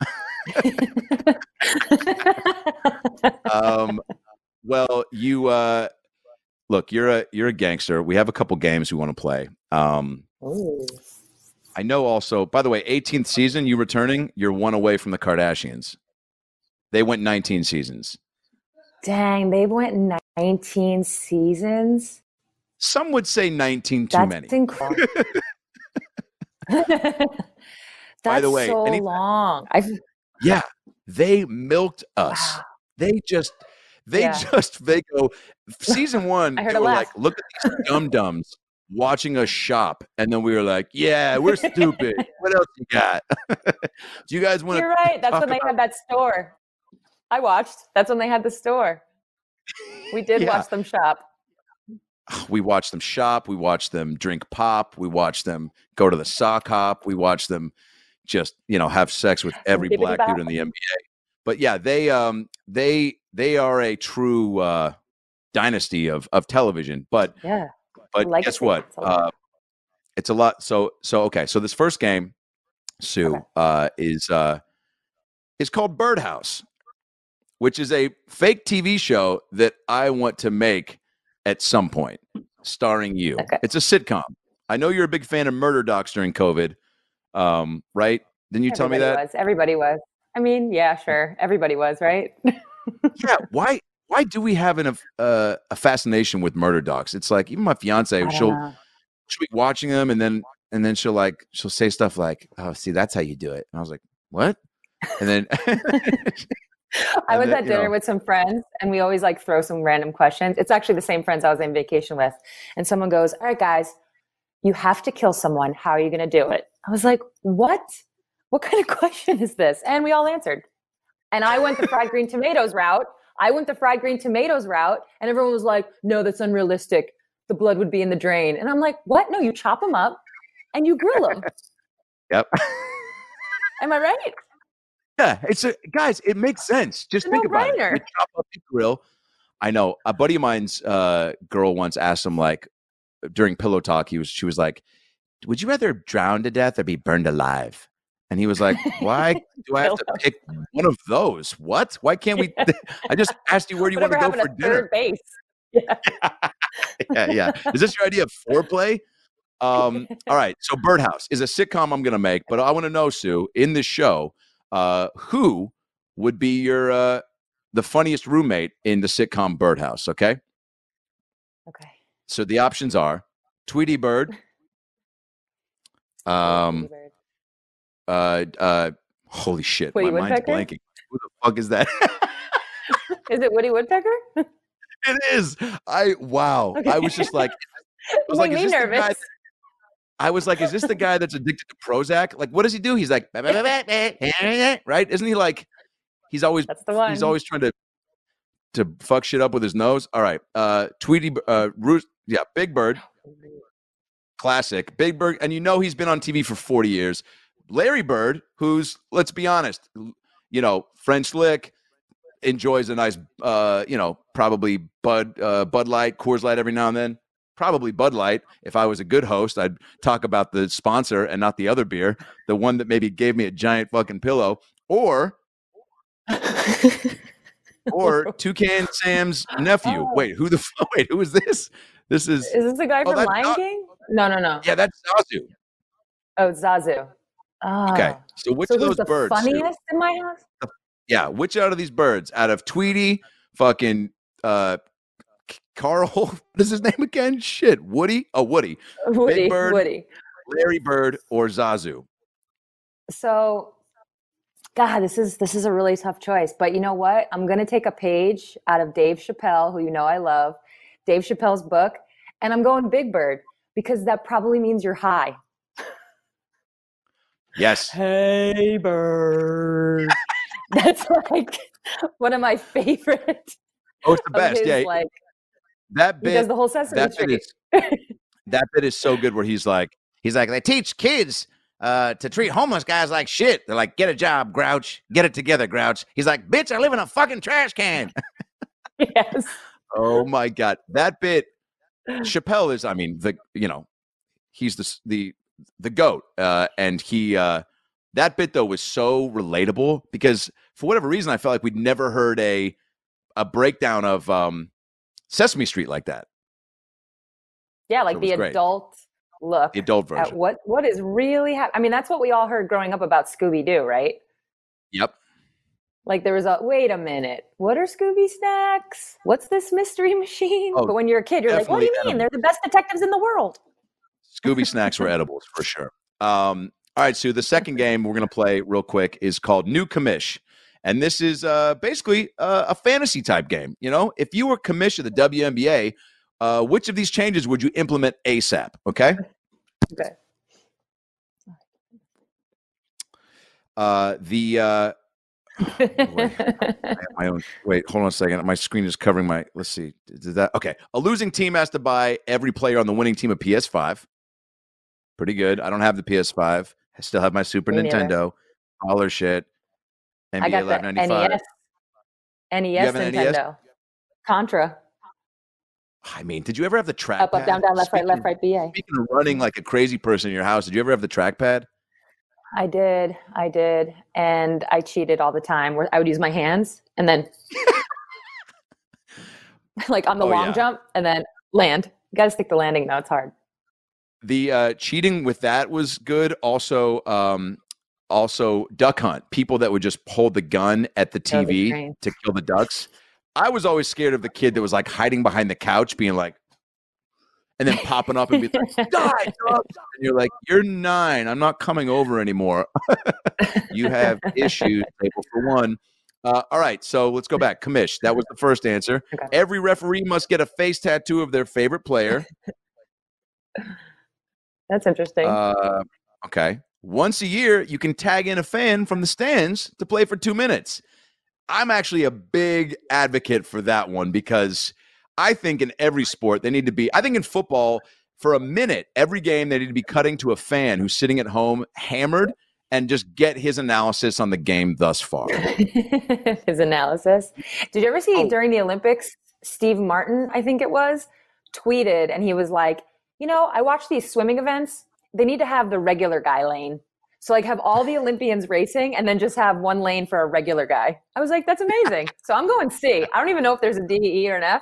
Well, you look, you're a gangster. We have a couple games we want to play. I know also, by the way, 18th season, you returning, you're one away from the Kardashians. They went 19 seasons. Dang, they went 19 seasons? Some would say 19 too many. That's incredible. By the way, so long. Yeah, they milked us. Wow. They go, season one, they were like, look at these dum-dums watching us shop. And then we were like, yeah, we're stupid. What else you got? Do you guys want to? You're right. That's when they had that store. I watched. That's when they had the store. We did watch them shop. We watched them shop. We watched them drink pop. We watched them go to the sock hop. We watched them just, you know, have sex with every black dude in the NBA. But yeah, they are a true dynasty of television. But yeah, but legacy, guess what? It's a lot. So okay. So this first game, Sue, is called Birdhouse, which is a fake TV show that I want to make at some point, starring you. Okay. It's a sitcom. I know you're a big fan of murder docs during COVID, right? Didn't you tell me that? Everybody was. I mean, yeah, sure. Everybody was, right? Yeah. Why do we have a fascination with murder docs? It's like even my fiance, she'll be watching them and then she'll say stuff like, "Oh, see, that's how you do it." And I was like, "What?" And then. I was at dinner with some friends and we always like throw some random questions. It's actually the same friends I was on vacation with. And someone goes, all right, guys, you have to kill someone. How are you going to do it? I was like, what? What kind of question is this? And we all answered. And I went the fried green tomatoes route. And everyone was like, no, that's unrealistic. The blood would be in the drain. And I'm like, what? No, you chop them up and you grill them. Yep. Am I right? Yeah, guys, it makes sense. Just think about it. You chop up the grill. I know. A buddy of mine's girl once asked him, like, during pillow talk, she was like, would you rather drown to death or be burned alive? And he was like, why do I have to pick one of those? What? Why can't we? I just asked you where do you want to go for dinner? Third base. Yeah. Yeah. Is this your idea of foreplay? All right. So Birdhouse is a sitcom I'm going to make, but I want to know, Sue, in this show, who would be your the funniest roommate in the sitcom Birdhouse? Okay. Okay. So the options are Tweety Bird, holy shit, Woody Woodpecker? Mind's blanking. Who the fuck is that? Is it Woody Woodpecker? It is. I was just like, it made me nervous. I was like, is this the guy that's addicted to Prozac? Like, what does he do? He's like, bah, bah, bah, bah, bah, right? Isn't he like, he's always trying to fuck shit up with his nose. All right. Tweety, Roost, yeah, Big Bird. Classic. Big Bird. And you know, he's been on TV for 40 years. Larry Bird, who's, let's be honest, you know, French lick, enjoys a nice, you know, probably Bud Light, Coors Light every now and then. Probably Bud Light. If I was a good host, I'd talk about the sponsor and not the other beer, the one that maybe gave me a giant fucking pillow. Or Toucan Sam's nephew. Oh. Wait, who is this? This is. Is this the guy from Lion King? No. Yeah, that's Zazu. Oh, Zazu. Oh. Okay. So which of those birds? Funniest in my house? Yeah, which out of these birds? Out of Tweety, fucking Carl, what is his name again? Shit, Woody? Oh, Woody. Big Bird, Woody. Larry Bird, or Zazu? So, God, this is a really tough choice. But you know what? I'm going to take a page out of Dave Chappelle, who you know I love, Dave Chappelle's book, and I'm going Big Bird because that probably means you're high. Yes. Hey, bird. That's like one of my favorite. Oh, it's the best. Yeah. Like, that bit, he does the whole Sesame Street. That bit is so good where he's like, they teach kids to treat homeless guys like shit. They're like, get a job, grouch. Get it together, grouch. He's like, bitch, I live in a fucking trash can. Yes. Oh, my God. That bit, Chappelle is, I mean, he's the GOAT. And he, that bit, though, was so relatable because for whatever reason, I felt like we'd never heard a breakdown of Sesame Street like that. Yeah, like so the adult look. The adult version. At what is really happening. I mean, that's what we all heard growing up about Scooby-Doo, right? Yep. Like there was wait a minute, what are Scooby snacks? What's this mystery machine? Oh, but when you're a kid, you're like, what do you mean? Edible. They're the best detectives in the world. Scooby snacks were edibles for sure. All right, Sue, the second game we're going to play real quick is called New Commish. And this is basically a fantasy type game. You know, if you were commish of the WNBA, which of these changes would you implement ASAP? Okay. Okay. Wait, hold on a second. My screen is covering my. Let's see. Did that? Okay. A losing team has to buy every player on the winning team a PS5. Pretty good. I don't have the PS5. I still have my Super Nintendo. Holler shit. NBA I got the NES Nintendo. NES? Contra. I mean, did you ever have the trackpad? Up, down, down, left, right, BA. Speaking of running like a crazy person in your house, did you ever have the trackpad? I did. And I cheated all the time. I would use my hands and then like on the long jump and then land. You got to stick the landing though. It's hard. The cheating with that was good. Also, duck hunt, people that would just hold the gun at the TV to kill the ducks. I was always scared of the kid that was like hiding behind the couch being like, and then popping up and be like, die, dog. And you're like, you're 9. I'm not coming over anymore. You have issues, table for one. All right, so let's go back. Commish, that was the first answer. Okay. Every referee must get a face tattoo of their favorite player. That's interesting. Okay. Once a year, you can tag in a fan from the stands to play for 2 minutes. I'm actually a big advocate for that one because I think in every sport, they need to be – I think in football, for a minute, every game, they need to be cutting to a fan who's sitting at home hammered and just get his analysis on the game thus far. His analysis. Did you ever see during the Olympics, Steve Martin, I think it was, tweeted and he was like, you know, I watch these swimming events. They need to have the regular guy lane. So like have all the Olympians racing and then just have one lane for a regular guy. I was like, that's amazing. So I'm going C. I don't even know if there's a D, E, or an F.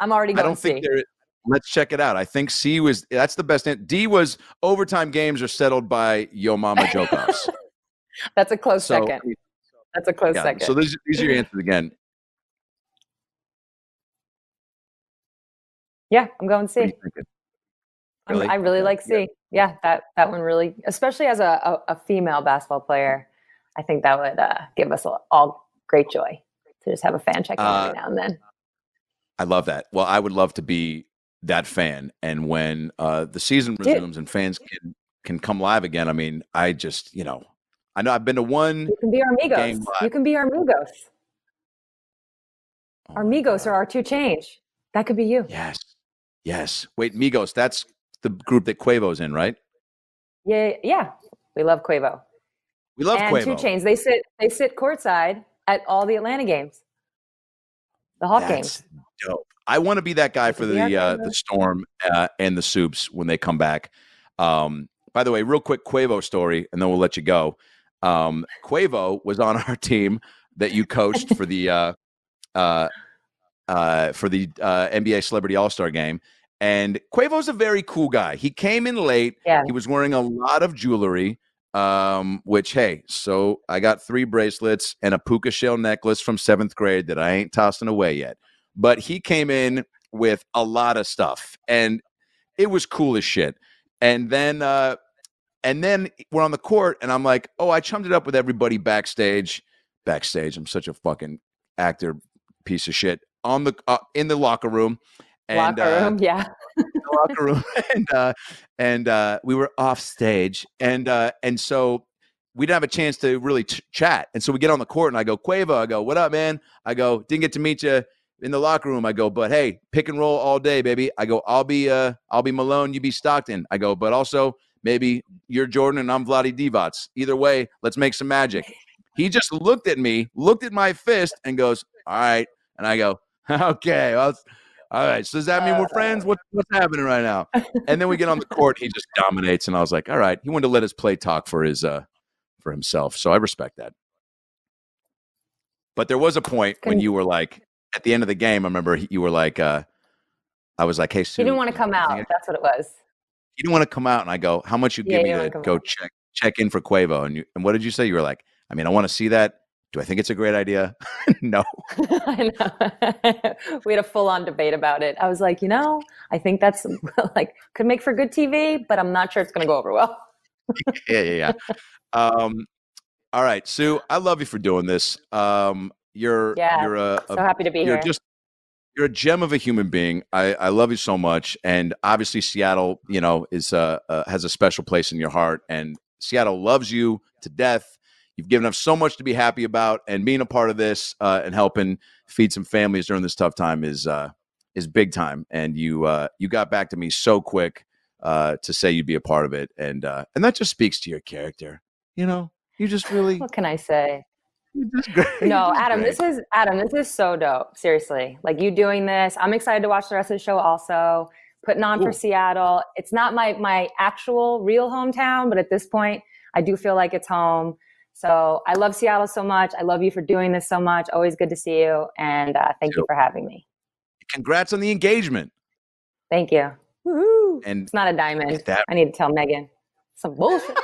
I'm already going C. I don't think there is. Let's check it out. I think C was, that's the best. D was overtime games are settled by Yo Mama Jokeoffs. That's a close second. That's a close second. So these are your answers again. Yeah, I'm going C. Really? I really like C. Yeah, that one really, especially as a female basketball player, I think that would give us all great joy to just have a fan check in every now and then. I love that. Well, I would love to be that fan. And when the season resumes and fans can can come live again. I mean, I just, you know, I know I've been to one. You can be our Migos. You can be our Migos. Oh, our Migos are our two change. That could be you. Yes. Yes. Wait, Migos, that's the group that Quavo's in, right? Yeah. Yeah. We love Quavo. We love and Quavo. And 2 Chainz. They sit courtside at all the Atlanta games. The Hawk games. Dope. I want to be that guy for the Storm and the Supes when they come back. By the way, real quick Quavo story, and then we'll let you go. Quavo was on our team that you coached for the NBA Celebrity All-Star Game, and Quavo's a very cool guy. He came in late. Yeah. He was wearing a lot of jewelry, which, hey, so I got 3 bracelets and a puka shell necklace from 7th grade that I ain't tossing away yet. But he came in with a lot of stuff, and it was cool as shit. And then we're on the court, and I'm like, oh, I chummed it up with everybody backstage. I'm such a fucking actor piece of shit. In the locker room. And, locker room. And we were off stage. And so we didn't have a chance to really chat. And so we get on the court, and I go, Quavo, I go, what up, man? I go, didn't get to meet you. In the locker room, I go, but hey, pick and roll all day, baby. I go, I'll be Malone, you be Stockton. I go, but also maybe you're Jordan and I'm Vlade Divac. Either way, let's make some magic. He just looked at me, looked at my fist, and goes, all right. And I go, okay, well, all right. So does that mean we're friends? What's happening right now? And then we get on the court, he just dominates, and I was like, all right. He wanted to let his play talk for himself. So I respect that. But there was a point when you were like. At the end of the game, I remember you were like, I was like, hey, Sue. He didn't want to come out. That's what it was. He didn't want to come out. And I go, how much you give me to go check in for Quavo? And what did you say? You were like, I mean, I want to see that. Do I think it's a great idea? No. I know. We had a full-on debate about it. I was like, you know, I think that's like could make for good TV, but I'm not sure it's going to go over well. Yeah. All right, Sue, I love you for doing this. You're so happy to be here. You're a gem of a human being. I love you so much, and obviously Seattle, you know, is has a special place in your heart, and Seattle loves you to death. You've given up so much to be happy about, and being a part of this and helping feed some families during this tough time is big time. And you got back to me so quick to say you'd be a part of it, and that just speaks to your character. You know, you just really. What can I say? No, Adam, this is so dope. Seriously, like you doing this. I'm excited to watch the rest of the show also. Putting on for Seattle. It's not my actual real hometown, but at this point, I do feel like it's home. So I love Seattle so much. I love you for doing this so much. Always good to see you. And thank you for having me. Congrats on the engagement. Thank you. Woo-hoo. And it's not a diamond. I need to tell Megan. Some bullshit.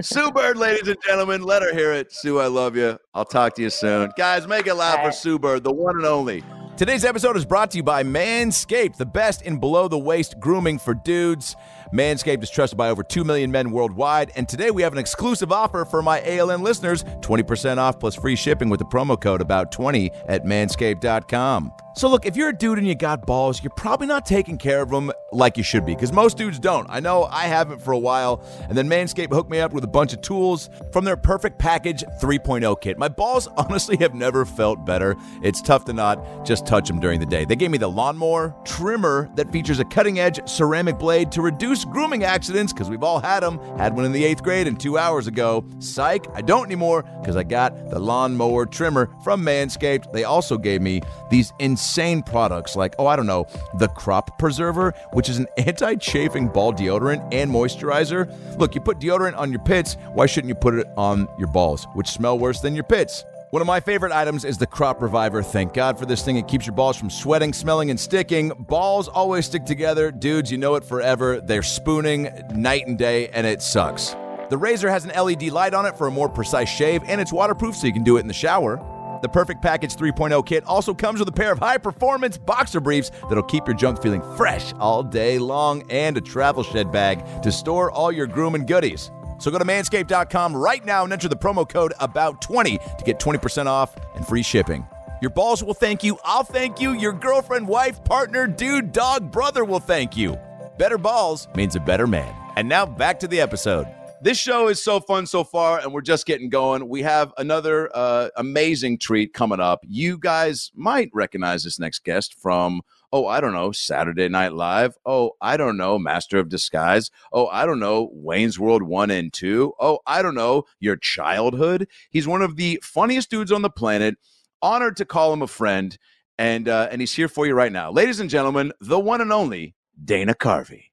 Sue Bird, ladies and gentlemen, let her hear it. Sue, I love you. I'll talk to you soon. Guys, make it loud for Sue Bird, the one and only. Today's episode is brought to you by Manscaped, the best in below-the-waist grooming for dudes. Manscaped is trusted by over 2 million men worldwide, and today we have an exclusive offer for my ALN listeners, 20% off plus free shipping with the promo code ABOUT20 at manscaped.com. So look, if you're a dude and you got balls, you're probably not taking care of them like you should be, because most dudes don't. I know I haven't for a while, and then Manscaped hooked me up with a bunch of tools from their Perfect Package 3.0 kit. My balls honestly have never felt better. It's tough to not just touch them during the day. They gave me the Lawn Mower Trimmer that features a cutting-edge ceramic blade to reduce grooming accidents, because we've all had them. Had one in the 8th grade and 2 hours ago. Psych, I don't anymore, because I got the Lawn Mower Trimmer from Manscaped. They also gave me these insane products like, the Crop Preserver, which is an anti-chafing ball deodorant and moisturizer. Look, you put deodorant on your pits, why shouldn't you put it on your balls, which smell worse than your pits? One of my favorite items is the Crop Reviver. Thank God for this thing. It keeps your balls from sweating, smelling, and sticking. Balls always stick together. Dudes, you know it forever. They're spooning night and day, and it sucks. The razor has an LED light on it for a more precise shave, and it's waterproof so you can do it in the shower. The Perfect Package 3.0 kit also comes with a pair of high-performance boxer briefs that'll keep your junk feeling fresh all day long, and a travel shed bag to store all your grooming goodies. So go to manscaped.com right now and enter the promo code ABOUT20 to get 20% off and free shipping. Your balls will thank you. I'll thank you. Your girlfriend, wife, partner, dude, dog, brother will thank you. Better balls means a better man. And now back to the episode. This show is so fun so far, and we're just getting going. We have another amazing treat coming up. You guys might recognize this next guest from, oh, I don't know, Saturday Night Live. Oh, I don't know, Master of Disguise. Oh, I don't know, Wayne's World 1 and 2. Oh, I don't know, your childhood. He's one of the funniest dudes on the planet. Honored to call him a friend, and he's here for you right now. Ladies and gentlemen, the one and only Dana Carvey.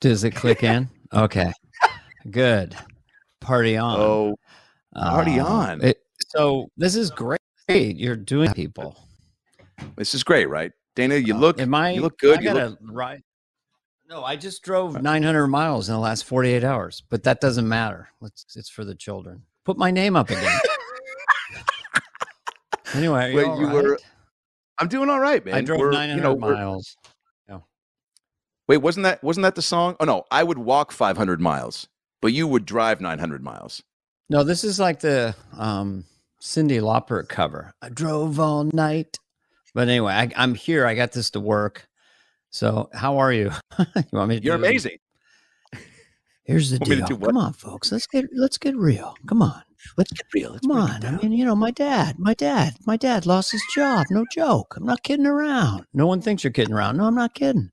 Does it click in? Okay, good. Party on. Oh, party on. So this is great. You're doing people. This is great, right? Dana, you look good. No, I just drove 900 miles in the last 48 hours, but that doesn't matter. It's for the children. Put my name up again. Anyway, I'm doing all right, man. I drove 900 miles. Wait, wasn't that the song? Oh no, I would walk 500 miles, but you would drive 900 miles. No, this is like the Cyndi Lauper cover. I drove all night. But anyway, I'm here. I got this to work. So how are you? You're amazing. Here's the deal. Come on, folks. Let's get real. Come on. Let's get real. Come on. I mean, you know, my dad lost his job. No joke. I'm not kidding around. No one thinks you're kidding around. No, I'm not kidding.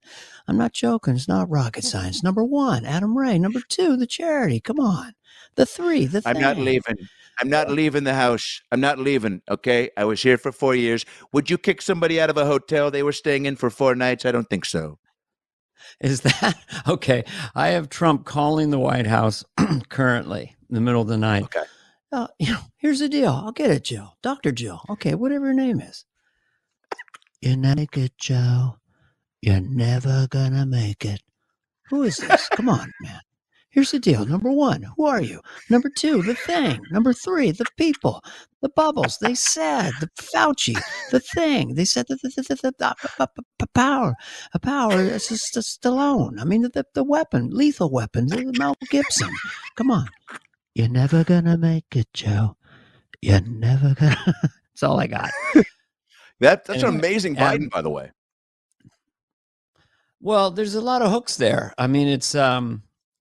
I'm not joking. It's not rocket science. Number one, Adam Ray. Number two, the charity. Come on. The three, the thing. I'm not leaving. I'm not leaving the house. I'm not leaving. Okay. I was here for 4 years. Would you kick somebody out of a hotel they were staying in for 4 nights? I don't think so. Is that okay? I have Trump calling the White House currently in the middle of the night. Okay. Here's the deal. I'll get it, Jill. Dr. Jill. Okay, whatever her name is. You're not a good Joe. You're never gonna make it. Who is this? Come on, man. Here's the deal. Number one, who are you? Number two, the thing. Number three, the people. The bubbles. They said the Fauci. The thing. They said the power. A power. It's just a Stallone. I mean, the weapon. Lethal Weapon. Mel Gibson. Come on. You're never gonna make it, Joe. You're never gonna. That's all I got. That's an amazing Biden, by the way. Well, there's a lot of hooks there. I mean, it's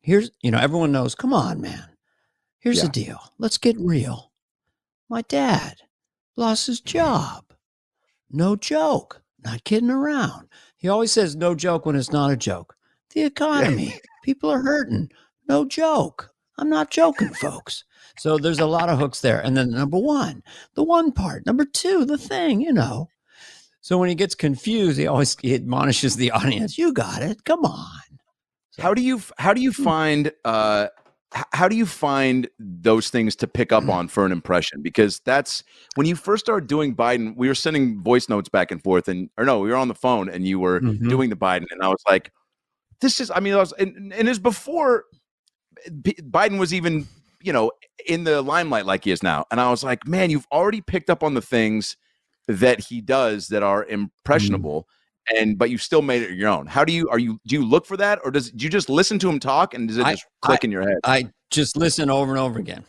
here's, you know, everyone knows. Come on, man. Here's the deal. Let's get real. My dad lost his job. No joke. Not kidding around. He always says no joke when it's not a joke. The economy. People are hurting. No joke. I'm not joking, folks. So there's a lot of hooks there. And then number one, the one part. Number two, the thing, you know. So when he gets confused, he admonishes the audience. You got it. Come on. So, how do you find those things to pick up on for an impression? Because that's when you first started doing Biden, we were sending voice notes back and forth, we were on the phone and you were doing the Biden. And I was like, it was before Biden was even, you know, in the limelight like he is now. And I was like, man, you've already picked up on the things that he does that are impressionable, but you still made it your own. How do you look for that? Or do you just listen to him talk and does it just click in your head? I just listen over and over again.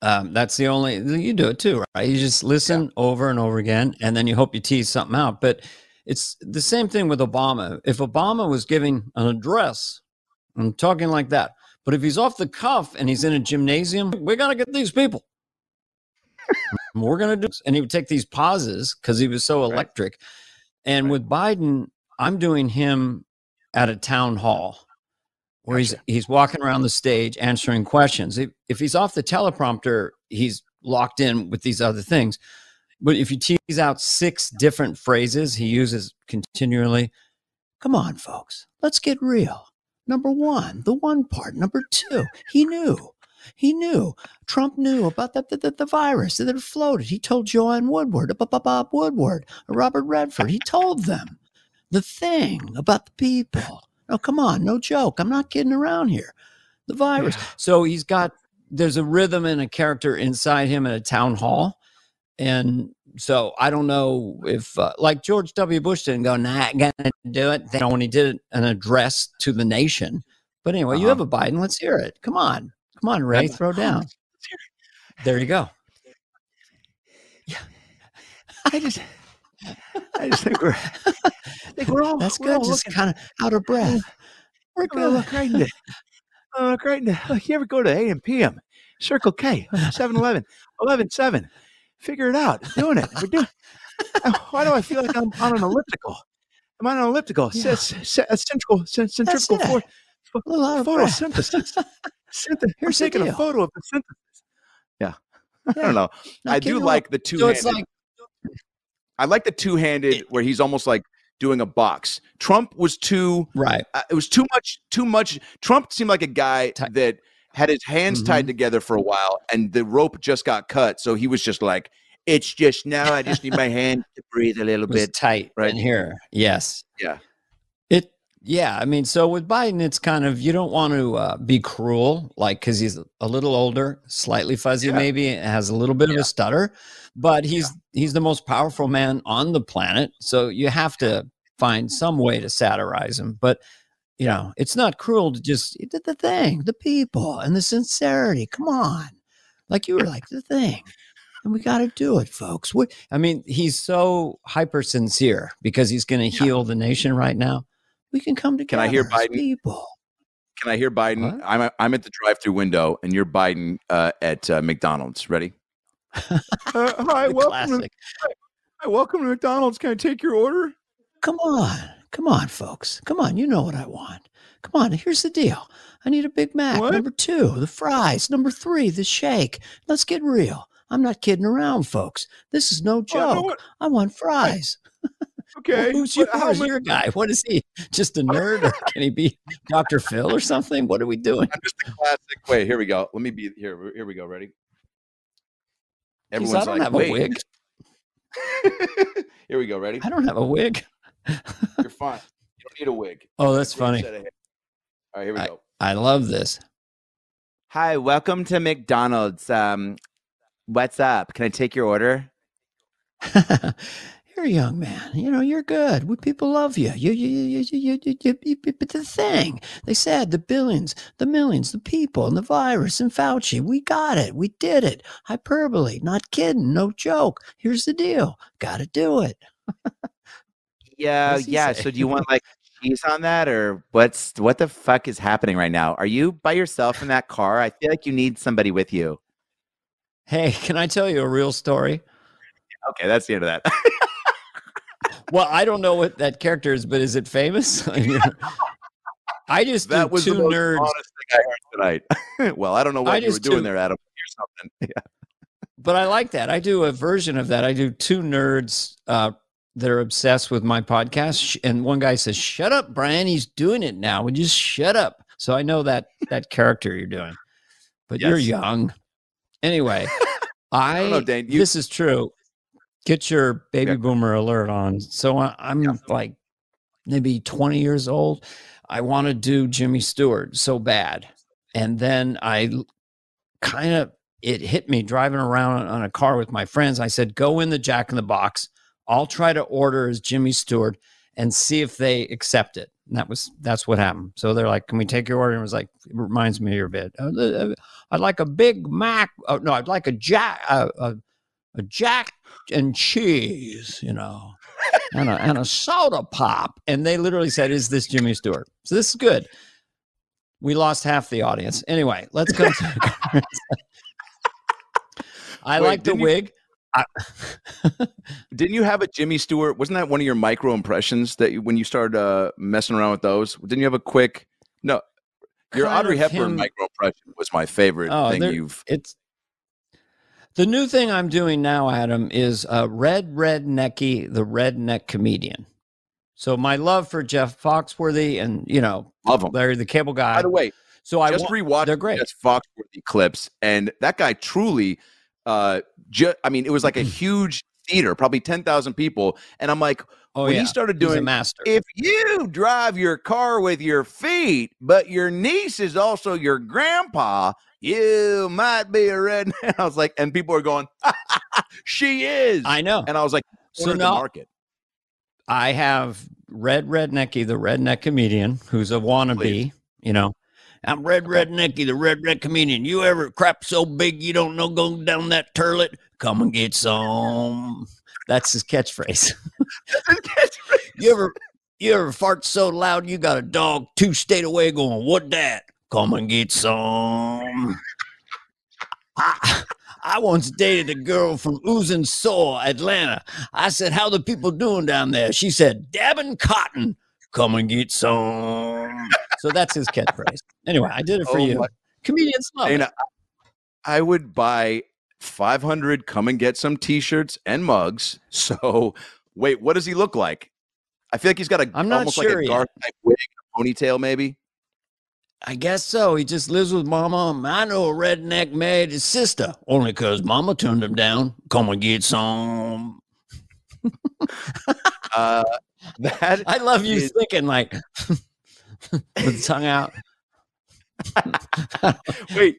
That's the only, you do it too, right? You just listen over and over again, and then you hope you tease something out. But it's the same thing with Obama. If Obama was giving an address and talking like that, but if he's off the cuff and he's in a gymnasium, we got to get these people. We're going to do this. And he would take these pauses because he was so electric. And with Biden, I'm doing him at a town hall where he's walking around the stage answering questions. If he's off the teleprompter, he's locked in with these other things. But if you tease out 6 different phrases he uses continually, come on, folks, let's get real. Number one, the one part. Number two, he knew. Trump knew about the virus that had floated. He told Joanne Woodward, Bob Woodward, Robert Redford. He told them the thing about the people. Oh, come on. No joke. I'm not kidding around here. The virus. Yeah. So there's a rhythm and a character inside him at a town hall. And so I don't know if like George W. Bush didn't go, nah, I'm going to do it. You know, when he did an address to the nation. But anyway, you have a Biden. Let's hear it. Come on, Ray, throw down. There you go. Yeah. I just think we're Like that's good. Just kind of out of breath. We're good. Look right into it. Look right into it. You ever go to AM PM, Circle K, 7-Eleven, 11-7? Figure it out. Doing it. We're doing it. Why do I feel like I'm on an elliptical? I'm on an elliptical. Yeah. Centrifugal force. Photosynthesis. Here's taking a photo of the synthesis. Yeah. I don't know. I do like the two-handed. So I like the two-handed where he's almost like doing a box. Trump was too right. It was too much. Trump seemed like a guy that had his hands tied together for a while, and the rope just got cut. So he was just like, "It's just now. I just need my hand to breathe a little bit tight right in here." Yes. Yeah. Yeah, I mean, so with Biden, it's kind of, you don't want to be cruel, like, because he's a little older, slightly fuzzy, maybe, and has a little bit of a stutter, but he's the most powerful man on the planet, so you have to find some way to satirize him. But, you know, it's not cruel to just, you did the thing, the people, and the sincerity, come on. Like, you were like, the thing. And we got to do it, folks. I mean, he's so hyper-sincere because he's going to heal the nation right now. We can come together. Can I hear Biden? People. Can I hear Biden? What? I'm at the drive-through window, and you're Biden at McDonald's. Ready? Hi, welcome to McDonald's. Can I take your order? Come on, folks. Come on, you know what I want. Come on, here's the deal. I need a Big Mac. What? Number 2, the fries. Number 3, the shake. Let's get real. I'm not kidding around, folks. This is no joke. I want fries. Okay. Well, who's your guy? What is he? Just a nerd? Or can he be Dr. Phil or something? What are we doing? I'm just a classic. Wait, here we go. Let me be here. Here we go. Ready? Everyone's like, wait. I don't have a wig. Here we go. Ready? I don't have a wig. You're fine. You don't need a wig. Oh, that's funny. All right, here we go. I love this. Hi, welcome to McDonald's. What's up? Can I take your order? You're a young man, you know, you're good. People love you. But the thing, they said the billions, the millions, the people, and the virus, and Fauci, we got it. We did it. Hyperbole, not kidding, no joke. Here's the deal. Got to do it. Yeah. So do you want like cheese on that, or what the fuck is happening right now? Are you by yourself in that car? I feel like you need somebody with you. Hey, can I tell you a real story? Okay, that's the end of that. Well, I don't know what that character is, but is it famous? I just that was two the most nerds. Honest thing I heard tonight. Well, I don't know what you were doing there, Adam, or something. Yeah. But I like that. I do a version of that. I do two nerds that are obsessed with my podcast, and one guy says, "Shut up, Brian. He's doing it now. Would you just shut up?" So I know that character you're doing, but you're young. Anyway, I don't know, Dane, this is true. Get your baby boomer alert on. So I'm like maybe 20 years old. I want to do Jimmy Stewart so bad. And then it hit me driving around on a car with my friends. I said, go in the Jack in the Box. I'll try to order as Jimmy Stewart and see if they accept it. And that's what happened. So they're like, can we take your order? And it was like, it reminds me of your bit. I'd like a Big Mac. Oh, no, I'd like a Jack and cheese, you know, and a soda pop. And they literally said, is this Jimmy Stewart? So this is good. We lost half the audience. Anyway, let's go. Like the wig. Didn't you have a Jimmy Stewart? Wasn't that one of your micro impressions that when you started messing around with those? Didn't you have a quick? No, your Audrey Hepburn micro impression was my favorite thing you've. The new thing I'm doing now, Adam, is Red Necky, the redneck comedian. So my love for Jeff Foxworthy and, you know, Larry the Cable Guy. By the way, so I just rewatched Jeff Foxworthy clips, and that guy truly, I mean, it was like a huge theater, probably 10,000 people, and I'm like, when he started doing, he's a master. If you drive your car with your feet, but your niece is also your grandpa, you might be a redneck. I was like, and people are going, she is. I know. And I was like, so now, the market. I have Rednecky, the redneck comedian, who's a wannabe, you know. I'm Rednecky, the redneck comedian. You ever crap so big you don't know go down that turlet? Come and get some. That's his catchphrase. You ever You ever fart so loud you got a dog 2 states away going, "What that? Come and get some." I once dated a girl from Oozing Sore, Atlanta. I said, "How the people doing down there?" She said, "Dabbing cotton. Come and get some." So that's his catchphrase. Anyway, I did it for you. Comedians love it. I would buy 500 come and get some T-shirts and mugs. So wait, what does he look like? I feel like he's got a almost like a dark type wig, ponytail maybe. I guess so. He just lives with mama. I know a redneck married his sister only because mama turned him down. Come and get some. That I love you thinking like with tongue out. Wait,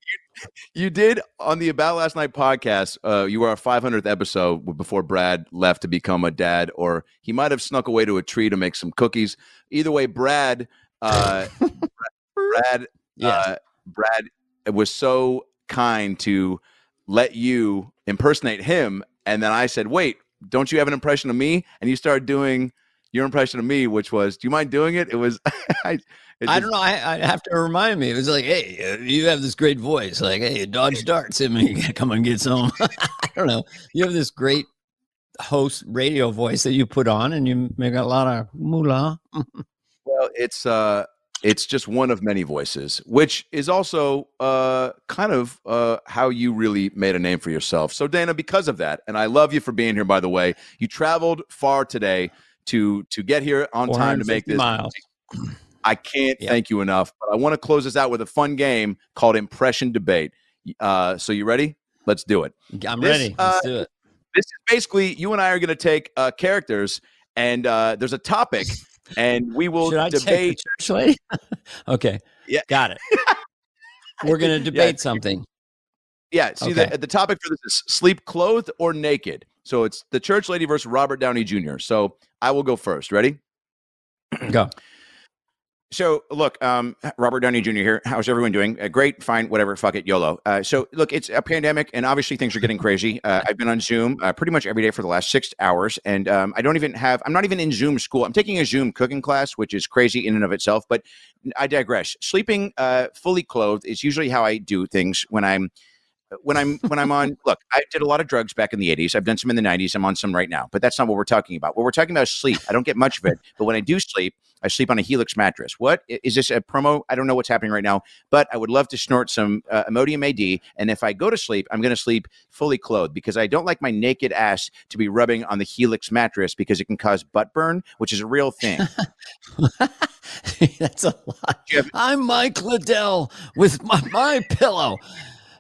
you did on the About Last Night podcast. You were our 500th episode before Brad left to become a dad, or he might have snuck away to a tree to make some cookies. Either way, Brad was so kind to let you impersonate him, and then I said, "Wait, don't you have an impression of me?" And you started doing your impression of me, which was, "Do you mind doing it?" It was, I don't know. I have to remind me. It was like, "Hey, you have this great voice. Like, hey, dodge darts at me. Come and get some." I don't know. You have this great host radio voice that you put on, and you make a lot of moolah. Well, it's just one of many voices, which is also kind of how you really made a name for yourself. So, Dana, because of that, and I love you for being here, by the way, you traveled far today to get here on time to make this. I can't thank you enough, but I want to close this out with a fun game called Impression Debate. So you ready? Let's do it. I'm ready. Let's do it. This is basically you and I are going to take characters, and there's a topic. And we will debate. Okay. Yeah. Got it. We're going to debate something. Yeah. See, the topic for this is sleep clothed or naked. So it's the church lady versus Robert Downey Jr. So I will go first. Ready? Go. So look, Robert Downey Jr. here. How's everyone doing? Great, fine, whatever. Fuck it, YOLO. So look, it's a pandemic, and obviously things are getting crazy. I've been on Zoom pretty much every day for the last 6 hours, and I'm not even in Zoom school. I'm taking a Zoom cooking class, which is crazy in and of itself. But I digress. Sleeping fully clothed is usually how I do things when I'm on. Look, I did a lot of drugs back in the 80s. I've done some in the 90s. I'm on some right now, but that's not what we're talking about. What we're talking about is sleep. I don't get much of it, but when I do sleep, I sleep on a Helix mattress. What is this, a promo? I don't know what's happening right now, but I would love to snort some Imodium AD. And if I go to sleep, I'm going to sleep fully clothed because I don't like my naked ass to be rubbing on the Helix mattress because it can cause butt burn, which is a real thing. That's a lot. I'm Mike Liddell with my pillow.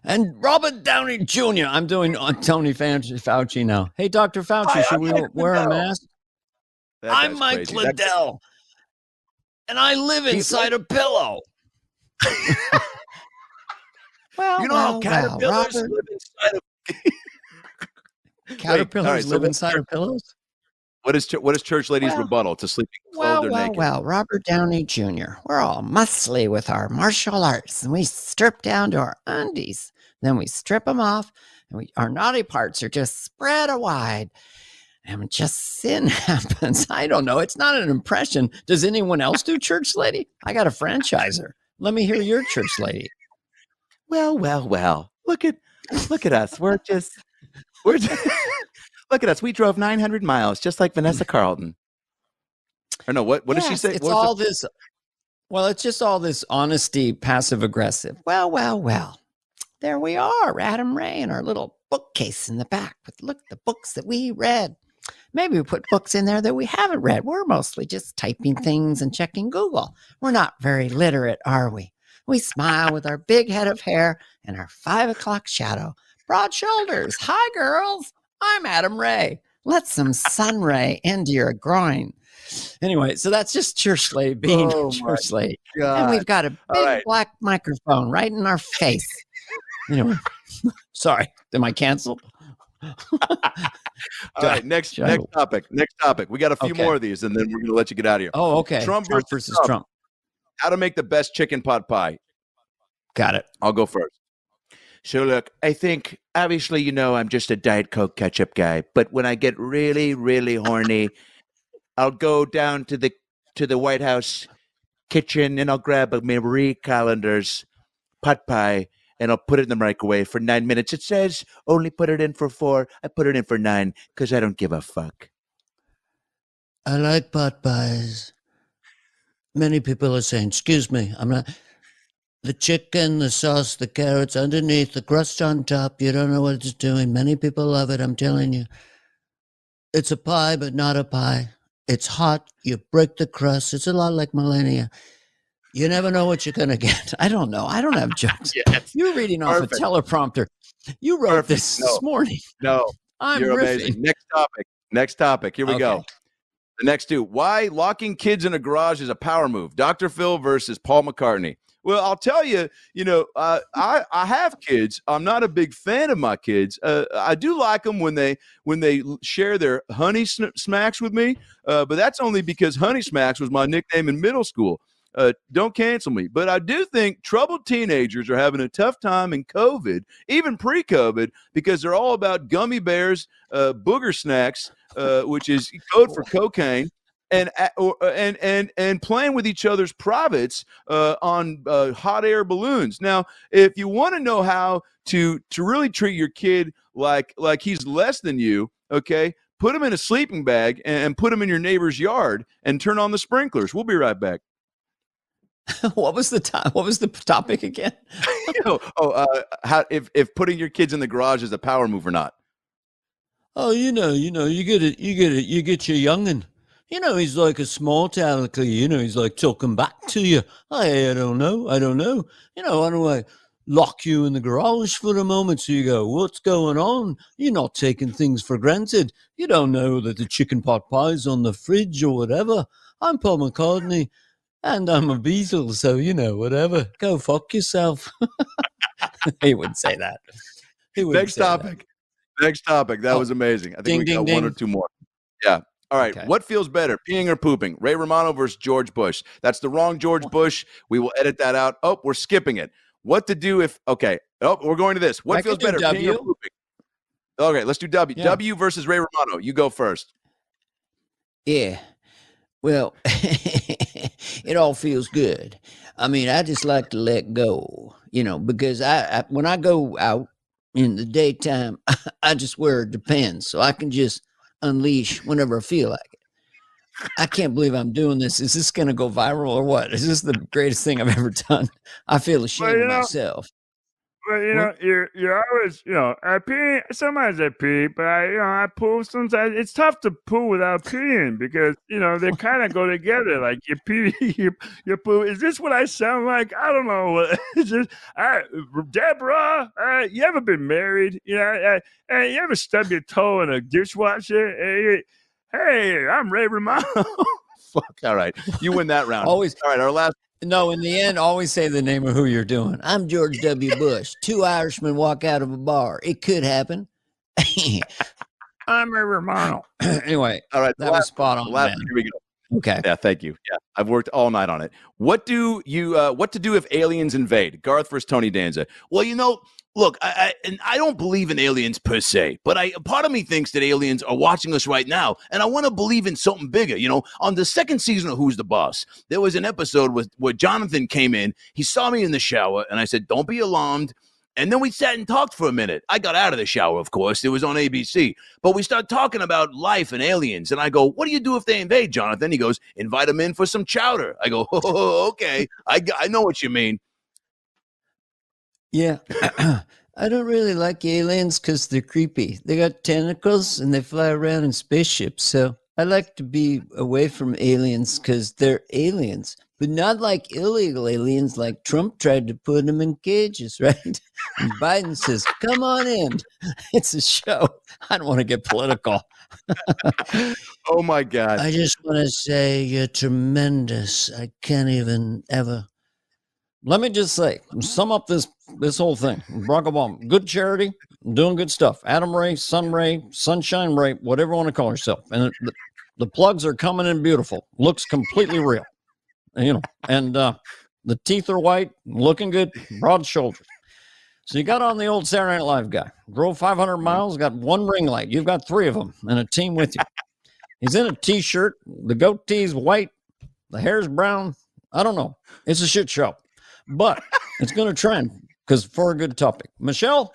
And Robert Downey Jr. I'm doing Tony Fauci now. Hey, Dr. Fauci, should we wear a mask? I'm Mike Liddell, and I live inside a pillow. Well, you know how caterpillars live inside of caterpillars live inside of pillows? What is church ladies' rebuttal to sleeping clothed or naked? Well, Robert Downey Jr., we're all muscly with our martial arts, and we strip down to our undies. Then we strip them off, and our naughty parts are just spread wide. And just sin happens. I don't know. It's not an impression. Does anyone else do church lady? I got a franchiser. Let me hear your church lady. Well. Look at us. We're just look at us. We drove 900 miles, just like Vanessa Carlton. Or no, what does she say? It's all this. Well, it's just all this honesty, passive aggressive. Well. There we are, Adam Ray, and our little bookcase in the back with the books that we read. Maybe we put books in there that we haven't read. We're mostly just typing things and checking Google. We're not very literate, are we? We smile with our big head of hair and our 5 o'clock shadow, broad shoulders. Hi, girls. I'm Adam Ray. Let some sun ray into your groin. Anyway, so that's just church lady being church lady. God. And we've got a big black microphone right in our face. Anyway, sorry. Am I canceled? All right, next topic. Next topic. We got a few more of these, and then we're going to let you get out of here. Oh, okay. Trump versus Trump. How to make the best chicken pot pie. Got it. I'll go first. So look, I think, obviously, I'm just a Diet Coke ketchup guy, but when I get really, really horny, I'll go down to the to the White House kitchen and I'll grab a Marie Callender's pot pie and I'll put it in the microwave for 9 minutes. It says only put it in for 4. I put it in for 9 because I don't give a fuck. I like pot pies. Many people are saying, excuse me, I'm not. The chicken, the sauce, the carrots underneath, the crust on top. You don't know what it's doing. Many people love it. I'm telling you. It's a pie, but not a pie. It's hot. You break the crust. It's a lot like Millennia. You never know what you're going to get. I don't know. I don't have jokes. Yes. You're reading off a teleprompter. You wrote this morning. No. You're riffing. Amazing. Next topic. Here we go. The next two. Why locking kids in a garage is a power move. Dr. Phil versus Paul McCartney. Well, I'll tell you, I have kids. I'm not a big fan of my kids. I do like them when they share their honey smacks with me, but that's only because honey smacks was my nickname in middle school. Don't cancel me. But I do think troubled teenagers are having a tough time in COVID, even pre-COVID, because they're all about gummy bears, booger snacks, which is code for cocaine. And playing with each other's privates on hot air balloons. Now, if you want to know how to really treat your kid like he's less than you, okay, put him in a sleeping bag and put him in your neighbor's yard and turn on the sprinklers. We'll be right back. What was the topic again? If putting your kids in the garage is a power move or not? Oh, you get your young'un. He's like a small town kid. He's like talking back to you. I don't know. Why don't I lock you in the garage for a moment so you go, what's going on? You're not taking things for granted. You don't know that the chicken pot pie's on the fridge or whatever. I'm Paul McCartney, and I'm a Beatle, so, whatever. Go fuck yourself. He wouldn't say that. Next topic. That was amazing. I think we got one or two more. Yeah. All right, okay. What feels better, peeing or pooping? Ray Romano versus George Bush. That's the wrong George Bush. We will edit that out. Oh, we're skipping it. What to do if – okay. Oh, we're going to this. What feels better, peeing or pooping? Okay, let's do W. Yeah. W versus Ray Romano. You go first. Yeah. Well, it all feels good. I mean, I just like to let go, because I when I go out in the daytime, I just wear a Depends, so I can just – unleash whenever I feel like it. I can't believe I'm doing this. Is this going to go viral or what? Is this the greatest thing I've ever done? I feel ashamed of myself. Well, you're always, I pee. Sometimes I pee, but I poo sometimes. It's tough to poo without peeing because, they kind of go together. Like you pee, you poo. Is this what I sound like? I don't know. It's just, Deborah, you ever been married? You ever stubbed your toe in a dishwasher? Hey, I'm Ray Romano. Fuck. All right. You win that round. Always. All right. Our last. No, in the end, always say the name of who you're doing. I'm George W. Bush. 2 Irishmen walk out of a bar. It could happen. I'm Ray Romano. Anyway, all right, that was spot on. Here we go. Okay. Yeah, thank you. Yeah, I've worked all night on it. What to do if aliens invade? Garth versus Tony Danza. Well, look, I don't believe in aliens per se, but part of me thinks that aliens are watching us right now, and I want to believe in something bigger. On the second season of Who's the Boss, there was an episode where Jonathan came in. He saw me in the shower, and I said, don't be alarmed. And then we sat and talked for a minute. I got out of the shower, of course. It was on ABC. But we start talking about life and aliens. And I go, what do you do if they invade, Jonathan? He goes, invite them in for some chowder. I go, oh, okay. I know what you mean. Yeah, I don't really like aliens because they're creepy. They got tentacles and they fly around in spaceships. So I like to be away from aliens because they're aliens, but not like illegal aliens like Trump tried to put them in cages, right? And Biden says, come on in. It's a show. I don't want to get political. Oh, my God. I just want to say you're tremendous. I can't even ever. Let me just say, sum up this whole thing. Barack Obama, good charity, doing good stuff. Adam Ray, Sun Ray, Sunshine Ray, whatever you want to call yourself. And the plugs are coming in beautiful. Looks completely real. And the teeth are white, looking good, broad shoulders. So you got on the old Saturday Night Live guy. Drove 500 miles, got one ring light. You've got 3 of them and a team with you. He's in a T-shirt. The goatee's white. The hair's brown. I don't know. It's a shit show, but it's going to trend because for a good topic. Michelle,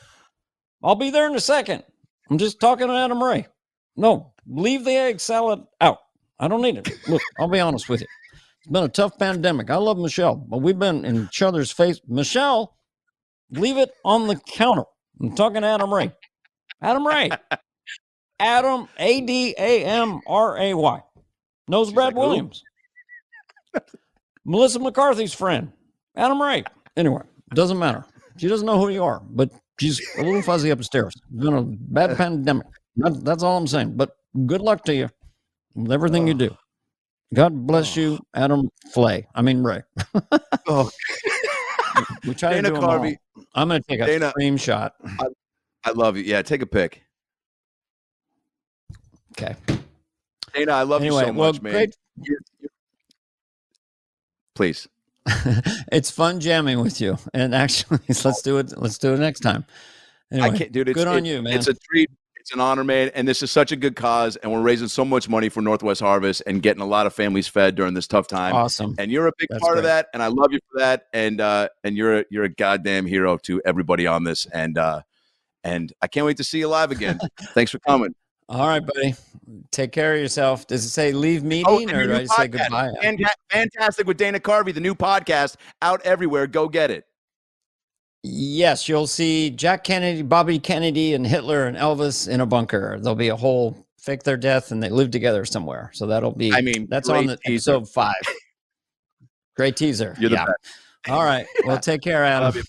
I'll be there in a second. I'm just talking to Adam Ray. No, leave the egg salad out. I don't need it. Look, I'll be honest with you. It's been a tough pandemic. I love Michelle, but we've been in each other's face. Michelle, leave it on the counter. I'm talking to Adam Ray. Adam Ray. Adam, Adamray. Knows she's Brad like, Williams. Melissa McCarthy's friend. Adam Ray. Anyway, doesn't matter. She doesn't know who you are, but she's a little fuzzy upstairs. It's been a bad pandemic. That's all I'm saying. But good luck to you with everything you do. God bless you, Adam Flay. I mean, Ray. We try Dana to do Carvey. I'm going to take a screenshot. I love you. Yeah, take a pic. Okay. Dana, I love you so much, man. Great. Please. It's fun jamming with you. And actually, let's do it. Let's do it next time. Anyway, I can't, dude, good on you, man. It's a treat. It's an honor, man. And this is such a good cause. And we're raising so much money for Northwest Harvest and getting a lot of families fed during this tough time. Awesome. And you're a big part of that. And I love you for that. And you're a goddamn hero to everybody on this. And I can't wait to see you live again. Thanks for coming. All right, buddy. Take care of yourself. Does it say leave meeting or do I say goodbye? Fantastic with Dana Carvey, the new podcast out everywhere. Go get it. Yes, you'll see Jack Kennedy, Bobby Kennedy, and Hitler and Elvis in a bunker. There'll be a whole fake their death and they live together somewhere. So that'll be, I mean, that's on the teaser. Episode 5. Great teaser. You're the best. All right. Well, take care, Adam.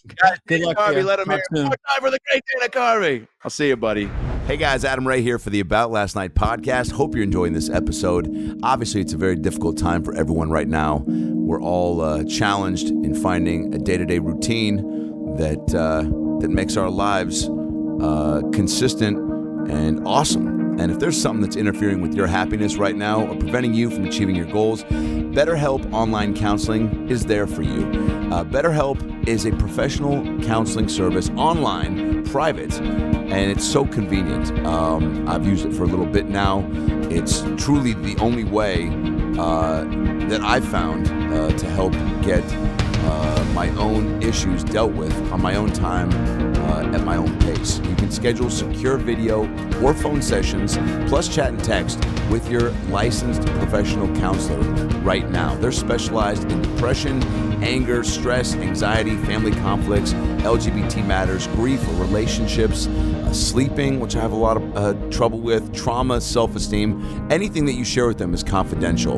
Good luck. Carvey, let him in. For the great Dana Carvey. I'll see you, buddy. Hey guys, Adam Ray here for the About Last Night podcast. Hope you're enjoying this episode. Obviously, it's a very difficult time for everyone right now. We're all challenged in finding a day-to-day routine that makes our lives consistent and awesome. And if there's something that's interfering with your happiness right now or preventing you from achieving your goals, BetterHelp Online Counseling is there for you. BetterHelp is a professional counseling service online, private, and it's so convenient. I've used it for a little bit now. It's truly the only way that I've found to help get my own issues dealt with on my own time at my own pace. You can schedule secure video or phone sessions, plus chat and text with your licensed professional counselor right now. They're specialized in depression, anger, stress, anxiety, family conflicts, LGBT matters, grief or relationships, sleeping, which I have a lot of trouble with, trauma, self-esteem. Anything that you share with them is confidential.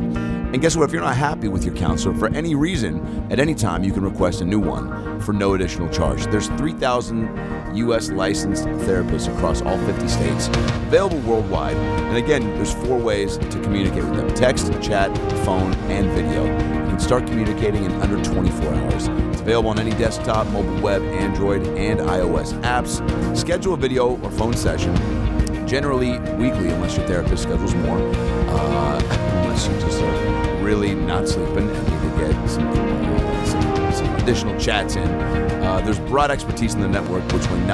And guess what? If you're not happy with your counselor for any reason, at any time, you can request a new one for no additional charge. There's 3,000 U.S. licensed therapists across all 50 states, available worldwide. And again, there's 4 ways to communicate with them: text, chat, phone, and video. You can start communicating in under 24 hours. It's available on any desktop, mobile web, Android, and iOS apps. Schedule a video or phone session, generally weekly, unless your therapist schedules more, unless you just are really not sleeping and need to get some additional chats in. There's broad expertise in the network, which may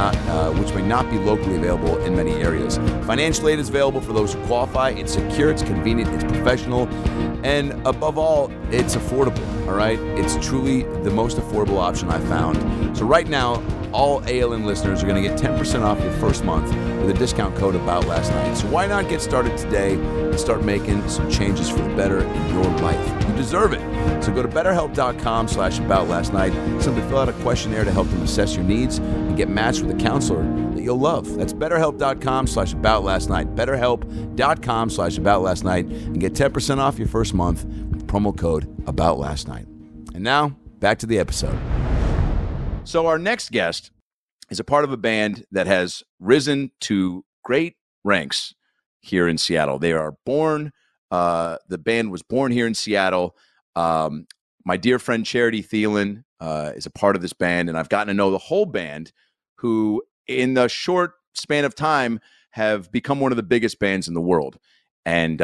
not be locally available in many areas. Financial aid is available for those who qualify. It's secure, it's convenient, it's professional, and above all, it's affordable. All right, it's truly the most affordable option I've found. So right now, all ALN listeners are going to get 10% off your first month with a discount code AboutLastNight. So why not get started today and start making some changes for the better in your life? You deserve it. So go to BetterHelp.com/AboutLastNight. Simply fill out a questionnaire to help them assess your needs and get matched with a counselor that you'll love. That's BetterHelp.com/AboutLastNight. BetterHelp.com/AboutLastNight and get 10% off your first month with promo code AboutLastNight. And now back to the episode. So our next guest is a part of a band that has risen to great ranks here in Seattle. They are born, the band was born here in Seattle. My dear friend Charity Thielen is a part of this band, and I've gotten to know the whole band, who in the short span of time have become one of the biggest bands in the world. And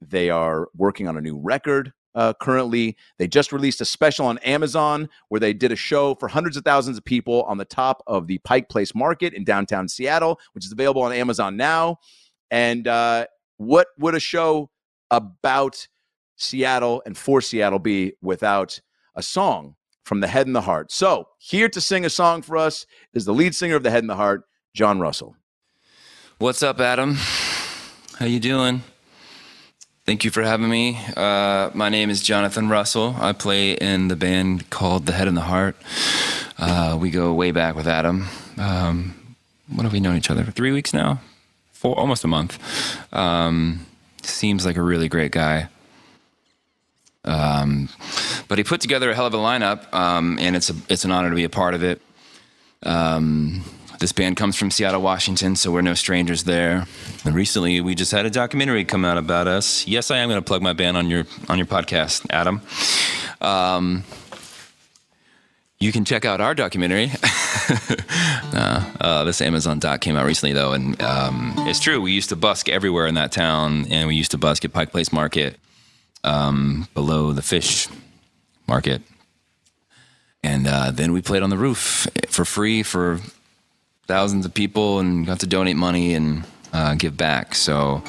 they are working on a new record. Currently, they just released a special on Amazon where they did a show for hundreds of thousands of people on the top of the Pike Place Market in downtown Seattle, which is available on Amazon now. And what would a show about Seattle and For Seattle Be without a song from The Head and the Heart. So here to sing a song for us is the lead singer of The Head and the Heart, John Russell. What's up, Adam? How you doing? Thank you for having me. My name is Jonathan Russell. I play in the band called The Head and the Heart. We go way back with Adam. What have we known each other for? 3 weeks now? Four, almost a month. Seems like a really great guy. But he put together a hell of a lineup, and it's an honor to be a part of it. This band comes from Seattle, Washington, so we're no strangers there. And recently, we just had a documentary come out about us. Yes, I am going to plug my band on your podcast, Adam. You can check out our documentary. This Amazon doc came out recently, though, and it's true. We used to busk everywhere in that town, and we used to busk at Pike Place Market, below the fish market. And then we played on the roof for free for thousands of people and got to donate money and give back. So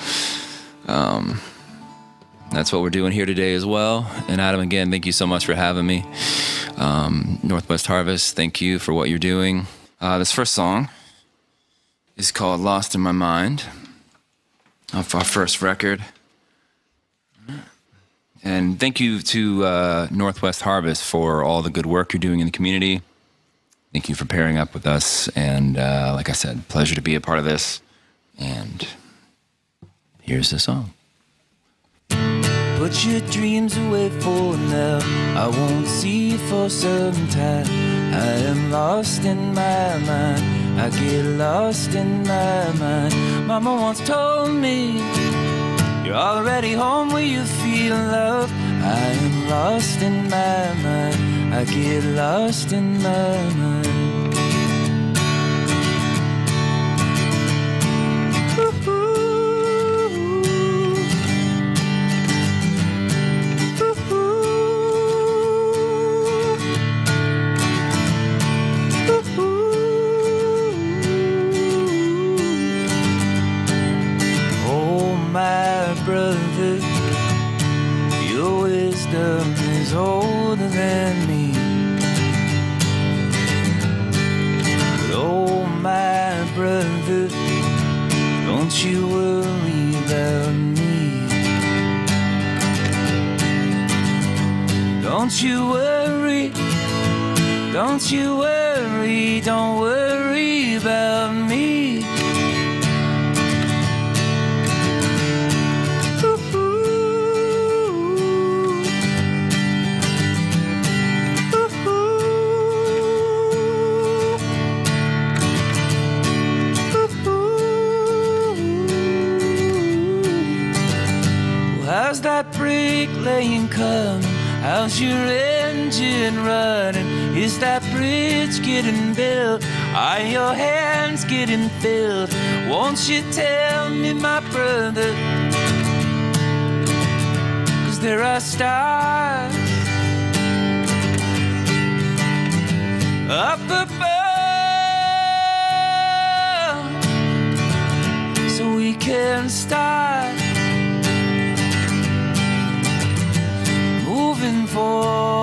that's what we're doing here today as well. And Adam, again, thank you so much for having me. Northwest Harvest, thank you for what you're doing. This first song is called Lost in My Mind, off our first record. And thank you to Northwest Harvest for all the good work you're doing in the community. Thank you for pairing up with us. And like I said, pleasure to be a part of this. And here's the song. Put your dreams away for now. I won't see you for some time. I am lost in my mind. I get lost in my mind. Mama once told me, you're already home where you feel love. I am lost in my mind. I get lost in my mind. Oh, my brother, your wisdom is older than me. Oh, my brother, don't you worry about me. Don't you worry, don't you worry, don't worry about me. How's that brick laying coming? How's your engine running? Is that bridge getting built? Are your hands getting filled? Won't you tell me, my brother? 'Cause there are stars up above, so we can start moving forward.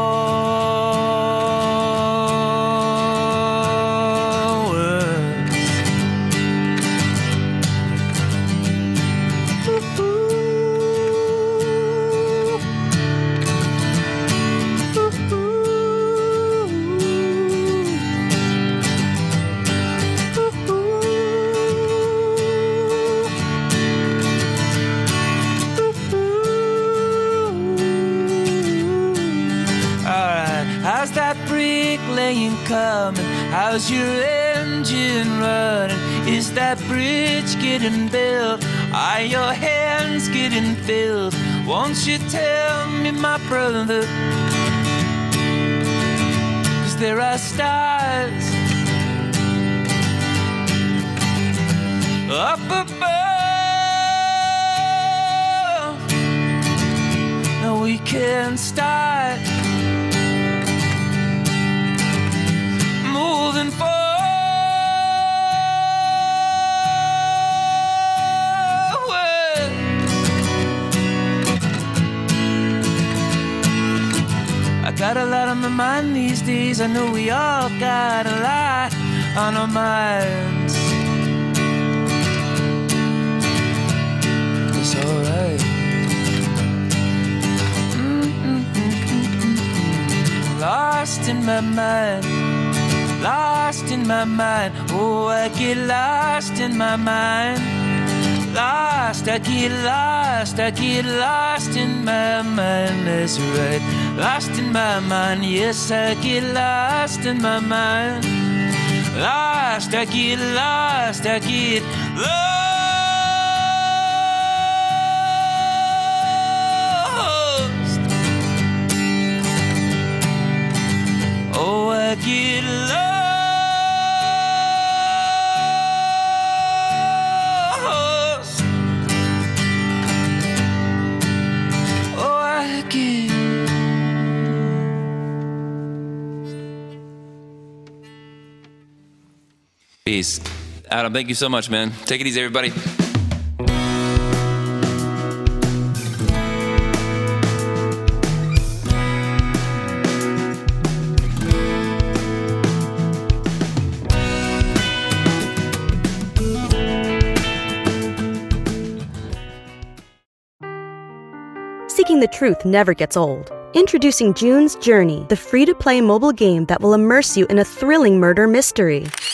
Coming. How's your engine running? Is that bridge getting built? Are your hands getting filled? Won't you tell me, my brother? 'Cause there are stars up above. No, we can't start moving forward. Got a lot on my mind these days. I know we all got a lot on our minds. It's alright. Lost in my mind. Lost in my mind. Oh, I get lost in my mind. Lost, I get lost. I get lost in my mind. That's right. Lost in my mind. Yes, I get lost in my mind. Lost, I get lost. I get lost. Oh, I get lost. Oh, I get peace. Adam, thank you so much, man. Take it easy, everybody. The truth never gets old. Introducing June's Journey, the free-to-play mobile game that will immerse you in a thrilling murder mystery.